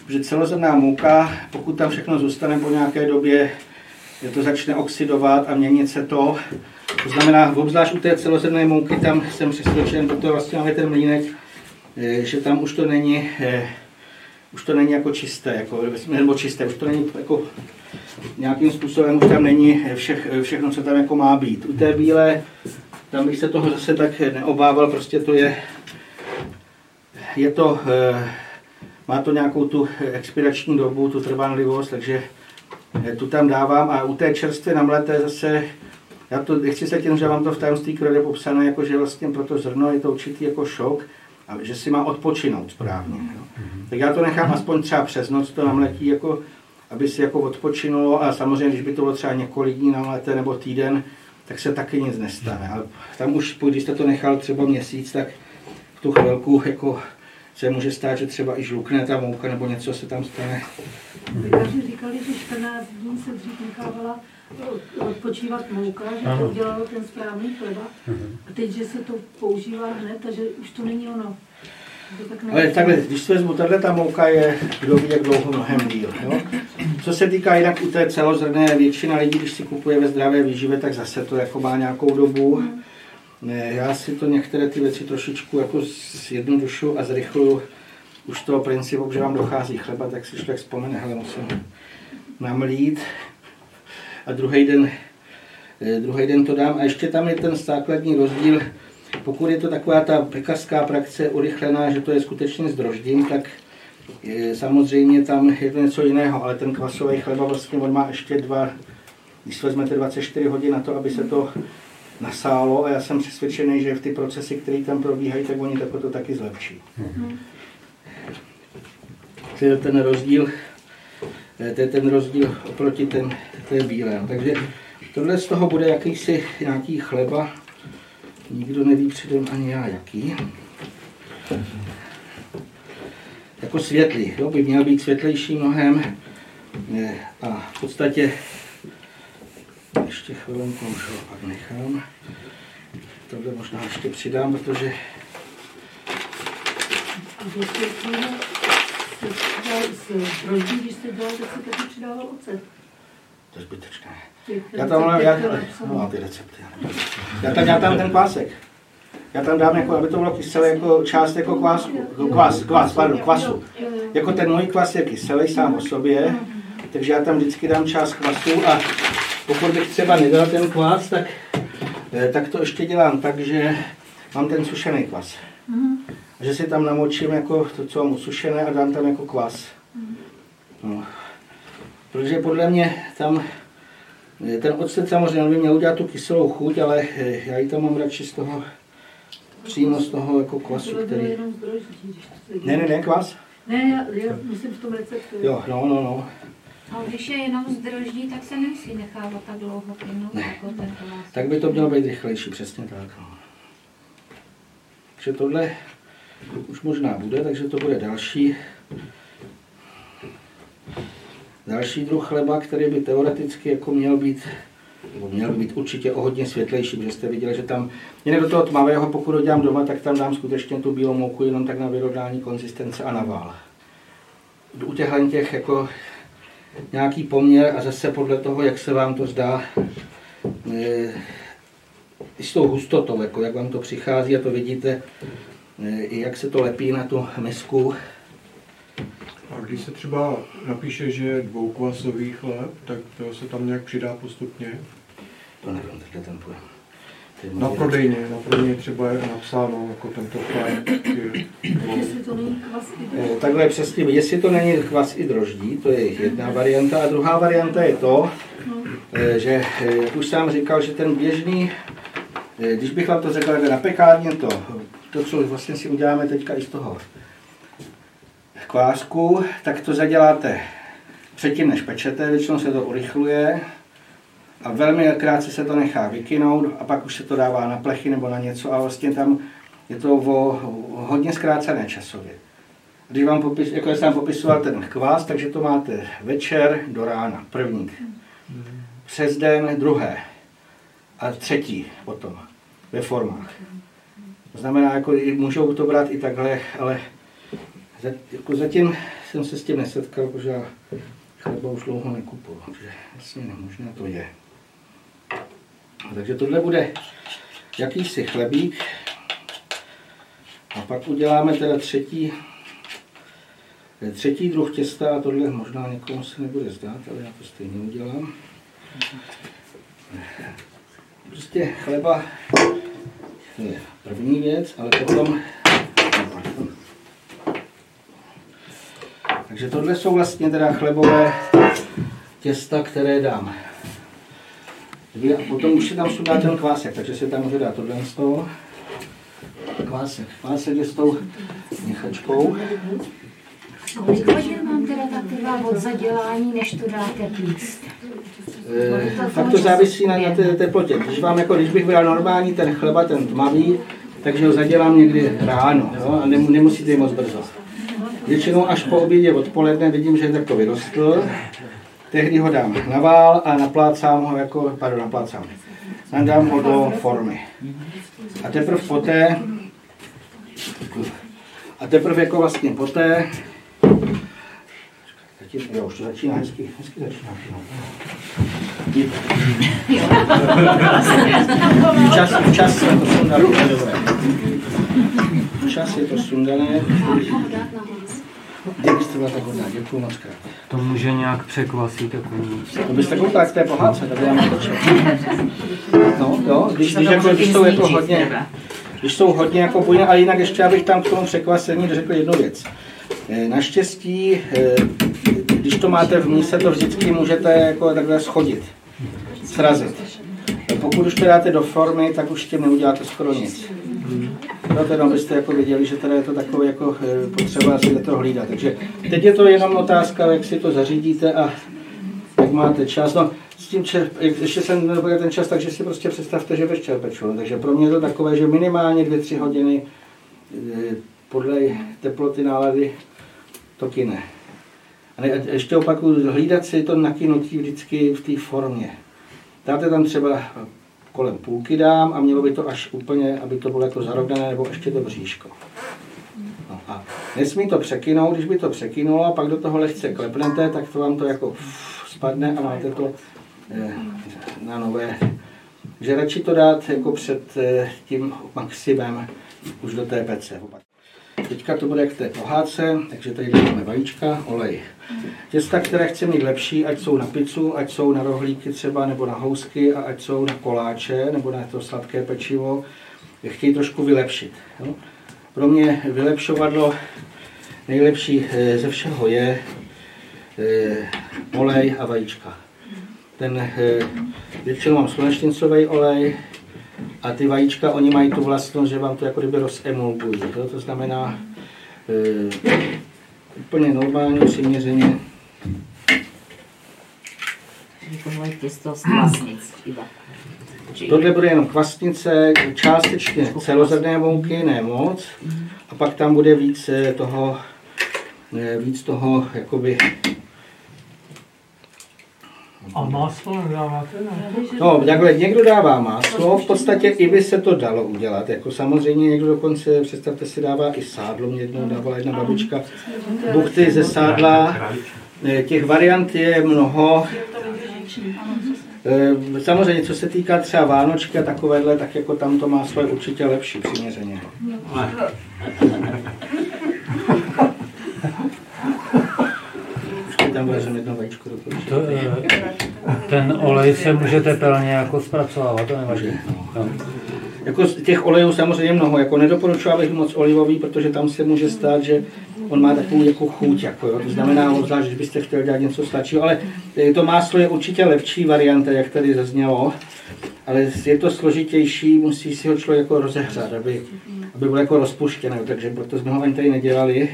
protože celozrnná mouka, pokud tam všechno zůstane po nějaké době, to začne oxidovat a měnit se to. To znamená, obzvlášť u té celozrnné mouky, tam jsem přesvědčen, protože vlastně máme ten mlýnek, že tam už to není jako čisté, jako, nebo čisté, už to není jako nějakým způsobem, už tam není všechno, co tam jako má být. U té bílé, tam bych se toho zase tak neobával, prostě to je to, má to nějakou tu expirační dobu, tu trvanlivost, takže tu tam dávám a u té čerstvě namleté zase, já chci se tím, že vám to v tajemství krve popsané, jako že vlastně pro to zrno je to určitý jako šok, a že si má odpočinout správně. Jo. Tak já to nechám aspoň třeba přes noc, to namletí, jako, aby si jako odpočinulo a samozřejmě, když by to bylo třeba několik dní namleté nebo týden, tak se taky nic nestane. Ale tam už, když jste to nechal třeba měsíc, tak v tu chvilku jako se může stát, že třeba i žlukne ta mouka nebo něco se tam stane. Takže říkali, že 14 dní se dřív nechávala odpočívat mouka, že to udělalo ten správný chleba. A teď, že se to používá hned, takže už to není ono. To tak ale takhle, když se vezmu, tato mouka je, kdo ví, jak dlouho mnohem díl. Jo? Co se týká jinak u té celozrnné, většina lidí, když si kupuje ve zdravé výživě, tak zase to jako má nějakou dobu. Já si to některé ty věci trošičku jako zjednodušu a zrychluju už toho principu, že vám dochází chleba, tak si člověk vzpomene, hele, musím namlít a druhý den to dám. A ještě tam je ten základní rozdíl, pokud je to taková ta pekařská praxe urychlená, že to je skutečně s droždím, tak samozřejmě tam je to něco jiného, ale ten kvasový chleba vlastně on má ještě když vezmete 24 hodin na to, aby se to nasálo a já jsem přesvědčený, že v ty procesy, které tam probíhají, tak oni to taky zlepší. To je ten rozdíl oproti té bílé. Takže tohle z toho bude jakýsi nějaký chleba. Nikdo neví předem ani já jaký. Jako světlý, jo? By měl být světlejší mnohem. A v podstatě ještě chvilku už ho pak nechám. Tohle možná ještě přidám, protože... Proč když jste dělal, tak se taky přidával ocet? To je zbytečné. Já tam ten kvásek. Já tam dám, jako, aby to bylo kyselé, jako část jako kvásku. Kvasu. Jako ten můj kvas je kyselý sám o sobě, takže já tam vždycky dám část kvasu a pokud bych třeba nedal ten kvas, tak to ještě dělám tak, že mám ten sušený kvas. Že si tam namočím jako to, co mám usušené a dám tam jako kvas. No. Protože podle mě tam ten ocet samozřejmě by měl udělat tu kyselou chuť, ale já ji tam mám radši z toho, přímo z toho jako kvasu, který... Ne, kvas. Ne, já myslím v tom receptu. Jo, no. A když je jenom z droždí, tak se nemusí nechávat tak dlouho plynout jako ten kvas. Tak by to mělo být rychlejší, přesně tak. No. Takže tohle už možná bude, takže to bude další druh chleba, který by teoreticky jako měl být určitě o hodně světlejší, protože jste viděli, že tam, jinak do toho tmavého, pokud ho dělám doma, tak tam dám skutečně tu bílou mouku jenom tak na vyrovnání konzistence a na vál. U těch jako nějaký poměr a zase podle toho, jak se vám to zdá, s tou hustotou, jako jak vám to přichází a to vidíte, jak se to lepí na tu misku. A když se třeba napíše, že je dvoukvasový chleb, tak to se tam nějak přidá postupně? To nevím, takhle ten půjde. Na prodejně třeba je napsáno, jako tento chleb. Takhle přesně, jestli to není kvas i droždí, to je jedna varianta. A druhá varianta je to, že jak už sám říkal, že ten běžný, když bych vám to řekl na pekárně, to, co vlastně si uděláme teďka i z toho kvásku, tak to zaděláte předtím, než pečete, většinou se to urychluje, a velmi krátce se to nechá vykynout a pak už se to dává na plechy nebo na něco a vlastně tam je to hodně zkrácené časově. Když vám jako jsem popisoval ten kvás, takže to máte večer do rána, první, přes den druhé a třetí potom ve formách. To znamená, jako můžou to brát i takhle, ale jako zatím jsem se s tím nesetkal, protože já chleba už dlouho nekupuju, takže vlastně nemožné to je. A takže tohle bude jakýsi chlebík a pak uděláme teda třetí druh těsta a tohle možná někomu se nebude zdát, ale já to stejně udělám. Prostě chleba je první věc, ale potom... Takže tohle jsou vlastně teda chlebové těsta, které dám. A potom už se tam sudá ten kvásek, takže se tam může dát tohle z toho. Kvásek je s tou měchačkou. Kolik hodin mám teda taková od zadělání, než to dáte plíst? Fakt to závisí na té teplotě. Když bych bral normální ten chleba, ten tmavý, takže ho zadělám někdy ráno, jo? A nemusíte jim moc brzo. Většinou až po obědě odpoledne vidím, že je takto vyrostl. Tehdy ho dám na vál a nadám ho do formy. A teprve poté, já už to začíná, hezky začíná. Čas je to sundané. Děkuji moc krát. To může nějak překvasit takový. To byste koukala k té pohádce, tak já mám to čas. No, jo, když jsou hodně jako bujné, ale jinak ještě abych tam k tomu překvasení řekl jednu věc. Naštěstí, když to máte v míse, to vždycky můžete jako takhle schodit, srazit. Pokud už to dáte do formy, tak už tím neuděláte skoro nic. Proto byste jako viděli, že tady je to takové jako potřeba si to hlídat. Takže teď je to jenom otázka, jak si to zařídíte a jak máte čas. No, s tím, ještě jsem nedopadl ten čas, takže si prostě představte, že večer peču. Takže pro mě je to takové, že minimálně 2-3 hodiny podle teploty nálady to kyne. A ještě opakuju, hlídat si to nakynutí vždycky v té formě. Dáte tam třeba kolem půlky dám a mělo by to až úplně, aby to bylo jako zarovnané nebo ještě to bříško. No a nesmí to překynout, když by to překynulo a pak do toho lehce klepnete, tak to vám to jako spadne a máte to na nové. Takže radši to dát jako před tím maximem už do té pece. Teďka to bude jak v té pohádce, takže tady dáme vajíčka, olej. Těsta, které chci mít lepší, ať jsou na pizzu, ať jsou na rohlíky třeba, nebo na housky, a ať jsou na koláče, nebo na to sladké pečivo, chtějí trošku vylepšit. Jo? Pro mě vylepšovadlo nejlepší ze všeho je olej a vajíčka. Většinou mám slunečnicový olej, a ty vajíčka, oni mají tu vlastnost, že vám to jako kdyby rozemulgují. To znamená úplně normálně, přiměřeně. Tohle bude jenom kvasnice, částečně celozrnné mouky, ne moc. A pak tam bude víc toho jakoby... A máslo dáváte? No, takhle, někdo dává máslo, v podstatě i by se to dalo udělat. Jako samozřejmě někdo dokonce, představte si, dává i sádlo, mě jednou dávala jedna babička buchty ze sádla. Těch variant je mnoho. Samozřejmě, co se týká třeba vánočky a takovéhle, tak jako tam to máslo je určitě lepší přiměřeně. Tam vlezem jedno vajíčko do poručení. Ten olej se může tepelně jako zpracovávat, to nevadí. No. Jako těch olejů samozřejmě mnoho, jako nedoporučuji, abych moc olivový, protože tam se může stát, že on má takovou jako chuť, jako, jo. To znamená, obzvlášť, že byste chtěli dělat něco sladšího, ale to máslo je určitě lepší varianta, jak tady zaznělo, ale je to složitější, musí si ho člověk jako rozehřát, aby bylo jako rozpuštěné, takže proto jsme ho ani tady nedělali.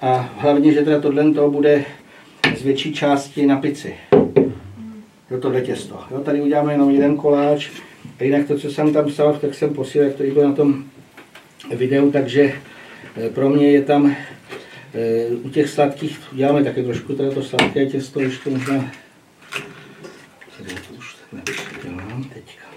A hlavně, že teda tohle bude z větší části na pici. do tohle těsto. Jo, tady uděláme jenom jeden koláč. A jinak to, co jsem tam psal, tak jsem posílal, jak to bylo na tom videu, takže pro mě je tam u těch sladkých, děláme také trošku teda to sladké těsto, ještě možná, už dělám teďka.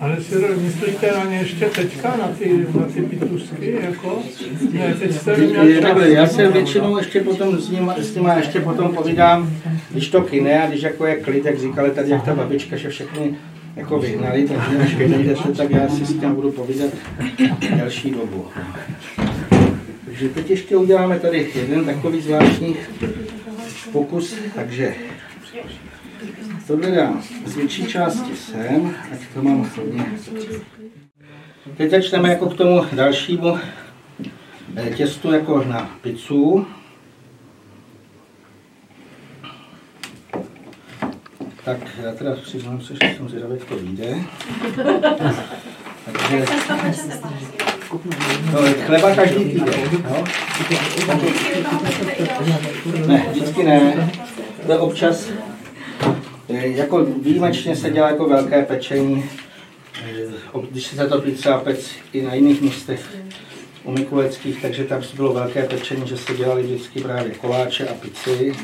Ale si myslíte na ně ještě teďka, na ty pitusky, jako? Ne, teď já se většinou ještě potom s nima ještě potom povídám, když to kyne a když jako je klid, jak říkali tady, jak ta babička, že všechny jako vyhnali, takže až vyjde se, tak já si s tím budu povídat další dobu. Takže teď ještě uděláme tady jeden takový zvláštní pokus, takže... Tohle dám z větší části sem, ať to mám hodně. Teď začneme jako k tomu dalšímu těstu jako na pizzu. Tak já teda přiznám se, že jsem zvědavý, jak to vyjde. Takže... No, chleba každý týden, no? Ne, vždycky ne. To je občas... Jako výjimečně se dělá jako velké pečení, když se to pizza pec i na jiných místech u Mikuleckých, takže tam bylo velké pečení, že se dělali vždycky právě koláče a pici.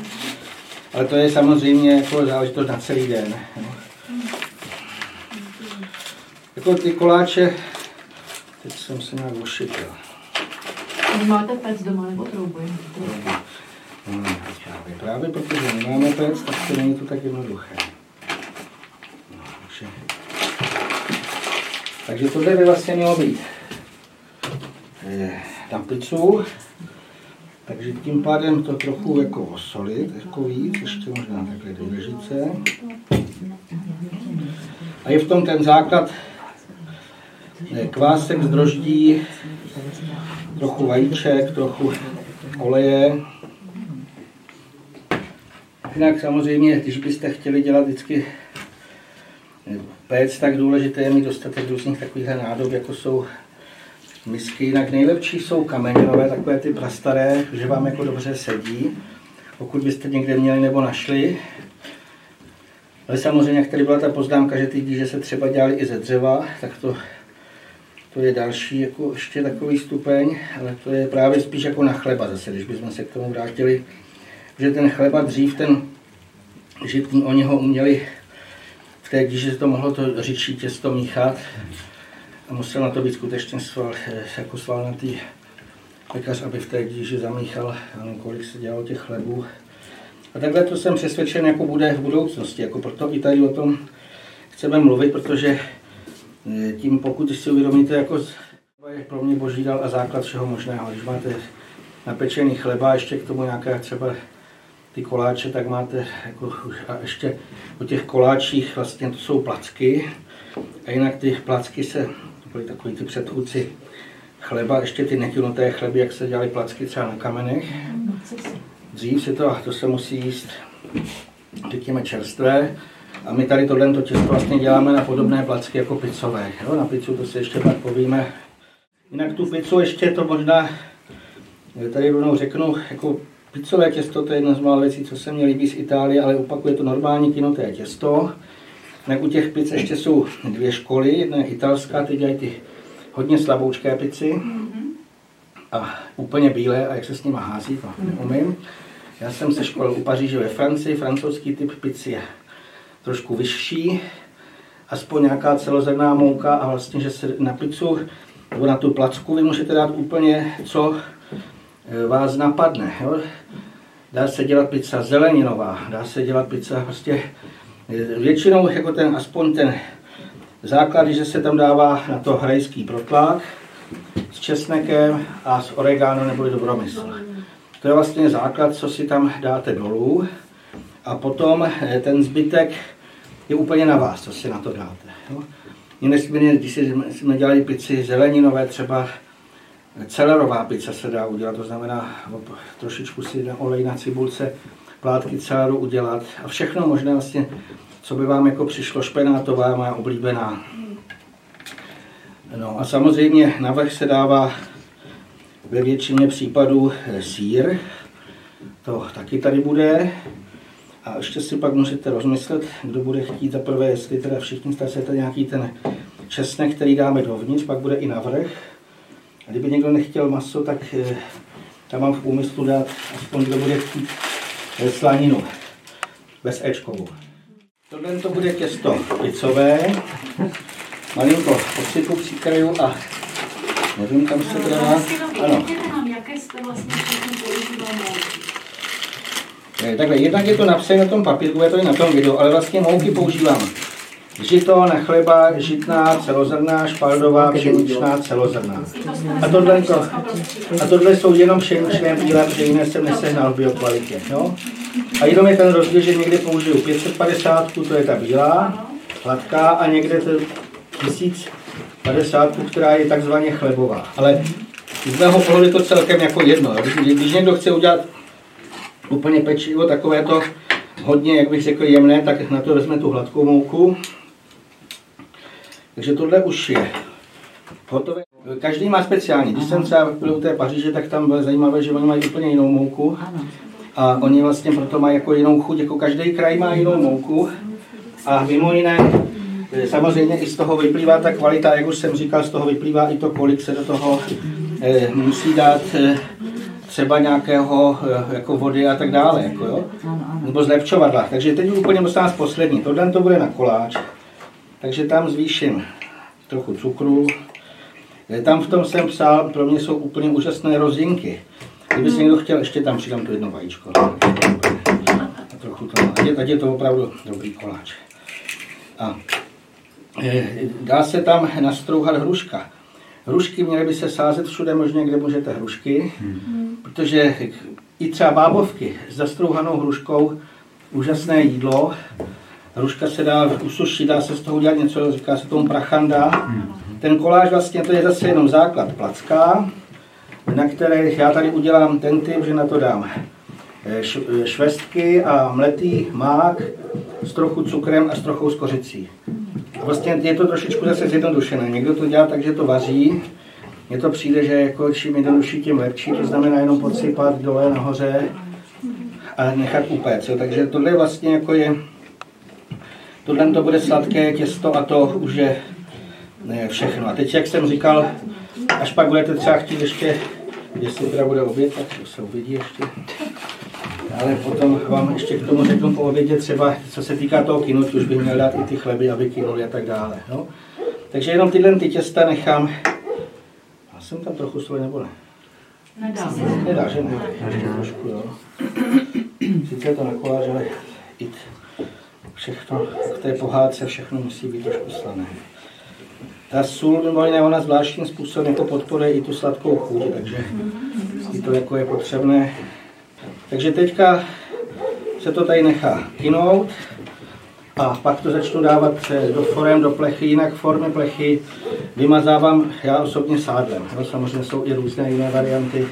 Ale to je samozřejmě jako záležitost na celý den. Jako ty koláče, teď jsem se nějak ušipil. Máte pec doma nebo troubu? Právě protože nemáme pec, tak to není to tak jednoduché. No, takže tohle by vlastně mělo být na pizzu, takže tím pádem to trochu jako osolit, jako víc, ještě možná takhle do lžičce. A je v tom ten základ kvásek z droždí, trochu vajíček, trochu oleje. Jinak samozřejmě, když byste chtěli dělat vždycky péc, tak důležité je mít dostatek různých takových nádob, jako jsou misky. Jinak nejlepší jsou kameninové, takové ty prastaré, že vám jako dobře sedí, pokud byste někde měli nebo našli. Ale samozřejmě, jak tady byla ta poznámka, že ty díže se třeba dělali i ze dřeva, tak to je další, jako ještě takový stupeň, ale to je právě spíš jako na chleba zase, když bychom se k tomu vrátili. Že ten chleba dřív, ten žitný, oni ho uměli v té díži, se to mohlo to řidší těsto míchat a musel na to být skutečně jako svalnatý pekař, aby v té díži zamíchal, kolik se dělalo těch chlebů. A takhle to jsem přesvědčen, jako bude v budoucnosti, jako proto i tady o tom chceme mluvit, protože tím, pokud si uvědomíte, jako je pro mě boží dal a základ všeho možného, když máte napečený chleba, ještě k tomu nějaké třeba ty koláče, tak máte jako, a ještě o těch koláčích vlastně to jsou placky a jinak ty placky byly takový ty předchůdci chleba, ještě ty nekynuté chleby, jak se dělaly placky třeba na kamenech. Dřív se to se musí jíst, řekněme, čerstvé a my tady tohle těsto vlastně děláme na podobné placky jako pizzové, jo? Na pizzu to si ještě pak povíme. Jinak tu pizzu ještě to možná tady rovnou řeknu, jako pizzové těsto, to je jedna z mála věcí, co se mi líbí z Itálie, ale opakuje to normální kynuté těsto. U těch pic ještě jsou dvě školy, jedna je italská, ty dělají ty hodně slaboučké pici a úplně bílé, a jak se s nimi hází, to neumím. Já jsem se školil u Paříže ve Francii, francouzský typ pici je trošku vyšší, aspoň nějaká celozrnná mouka a vlastně, že se na pizzu nebo na tu placku vy můžete dát úplně co vás napadne. Jo? Dá se dělat pizza zeleninová, dá se dělat pizza prostě většinou jako ten, aspoň ten základ, že se tam dává na to hrajský protlak s česnekem a s oregano neboli dobromysl. To je vlastně základ, co si tam dáte dolů a potom ten zbytek je úplně na vás, co si na to dáte. Jo? Jinak, když jsme dělali pici zeleninové třeba Celerová pizza se dá udělat, to znamená trošičku si na olej na cibulce, plátky celeru udělat a všechno možná vlastně, co by vám jako přišlo, špenátová, moje oblíbená. No a samozřejmě na vrch se dává ve většině případů sýr, to taky tady bude. A ještě si pak můžete rozmyslet, kdo bude chtít zaprvé, jestli teda všichni chcete nějaký ten česnek, který dáme dovnitř, pak bude i na vrch. A kdyby někdo nechtěl maso, tak tam mám v úmyslu dát aspoň, kdo bude chtít slaninu bez éčkovou. Tohle to bude těsto picové, malinko posypu přikraju a nevím, kam se to dá. Ano. Takhle, jednak je to napsané na tom papírku, je to i na tom videu, ale vlastně mouky používám. Žito na chleba, žitná, celozrnná, špaldová, pšeničná, celozrnná. A tohle jsou jenom pšeničné bílé, protože jiné jsem nesehnal v biokvalitě. No? A jenom je ten rozdíl, že někde použiju 550, to je ta bílá, hladká, a někde 1050, která je takzvaně chlebová. Ale z mého pohledu je to celkem jako jedno. Když někdo chce udělat úplně pečivo, takové to hodně, jak bych řekl, jemné, tak na to vezme tu hladkou mouku. Takže tohle už je hotové. Každý má speciální. Když jsem třeba byl u té Paříže, tak tam bylo zajímavé, že oni mají úplně jinou mouku. A oni vlastně proto mají jako jinou chuť, jako každý kraj má jinou mouku. A mimo jiné, samozřejmě i z toho vyplývá ta kvalita, jak už jsem říkal, z toho vyplývá i to, kolik se do toho musí dát třeba nějakého jako vody a tak dále, jako, jo? Nebo zlepčovadla. Takže teď úplně musím nás poslední. Tohle to bude na koláč, takže tam zvýším trochu cukru. Tam v tom jsem psal, pro mě jsou úplně úžasné rozinky. Kdyby si někdo chtěl, ještě tam přidám to jedno vajíčko. A trochu tam. Ať je to opravdu dobrý koláč. A dá se tam nastrouhat hruška. Hrušky měly by se sázet všude možně, kde můžete hrušky, protože i třeba bábovky s zastrouhanou hruškou, úžasné jídlo. Hruška se dá usušit, dá se z toho udělat něco, říká se tomu prachanda. Ten koláž vlastně to je zase jenom základ placka, na které já tady udělám ten typ, že na to dám švestky a mletý mák s trochu cukrem a s trochou skořicí. Vlastně je to trošičku zase zjednodušené. Někdo to dělá tak, že to vaří. Mně to přijde, že jako čím jednodušší, tím lepší. To znamená jenom podsypat dole nahoře a nechat upéct. Takže tohle vlastně jako je... Tohle to bude sladké těsto a to už je všechno. A teď, jak jsem říkal, až pak budete třeba chtít ještě, jestli teda bude oběd, tak to se uvidí ještě. Ale potom vám ještě k tomu řeknu po obědě třeba, co se týká toho kynutí, už bych měl dát i ty chleby, aby kynuly a tak dále. No. Takže jenom tyhle těsta nechám. Já jsem tam trochu svoje, nebo ne? Nedá, že ne? Trošku, jo. Sice je to na koláž, ale i všechno v té pohádce všechno musí být trošku slané. Ta sůl, nebo jiné, ona zvláštním způsobem jako podporuje i tu sladkou chuť, takže i to jako je potřebné. Takže teďka se to tady nechá kynout a pak to začnu dávat do forem, do plechy, jinak formy plechy vymazávám já osobně sádlem. No, samozřejmě jsou i různé jiné varianty.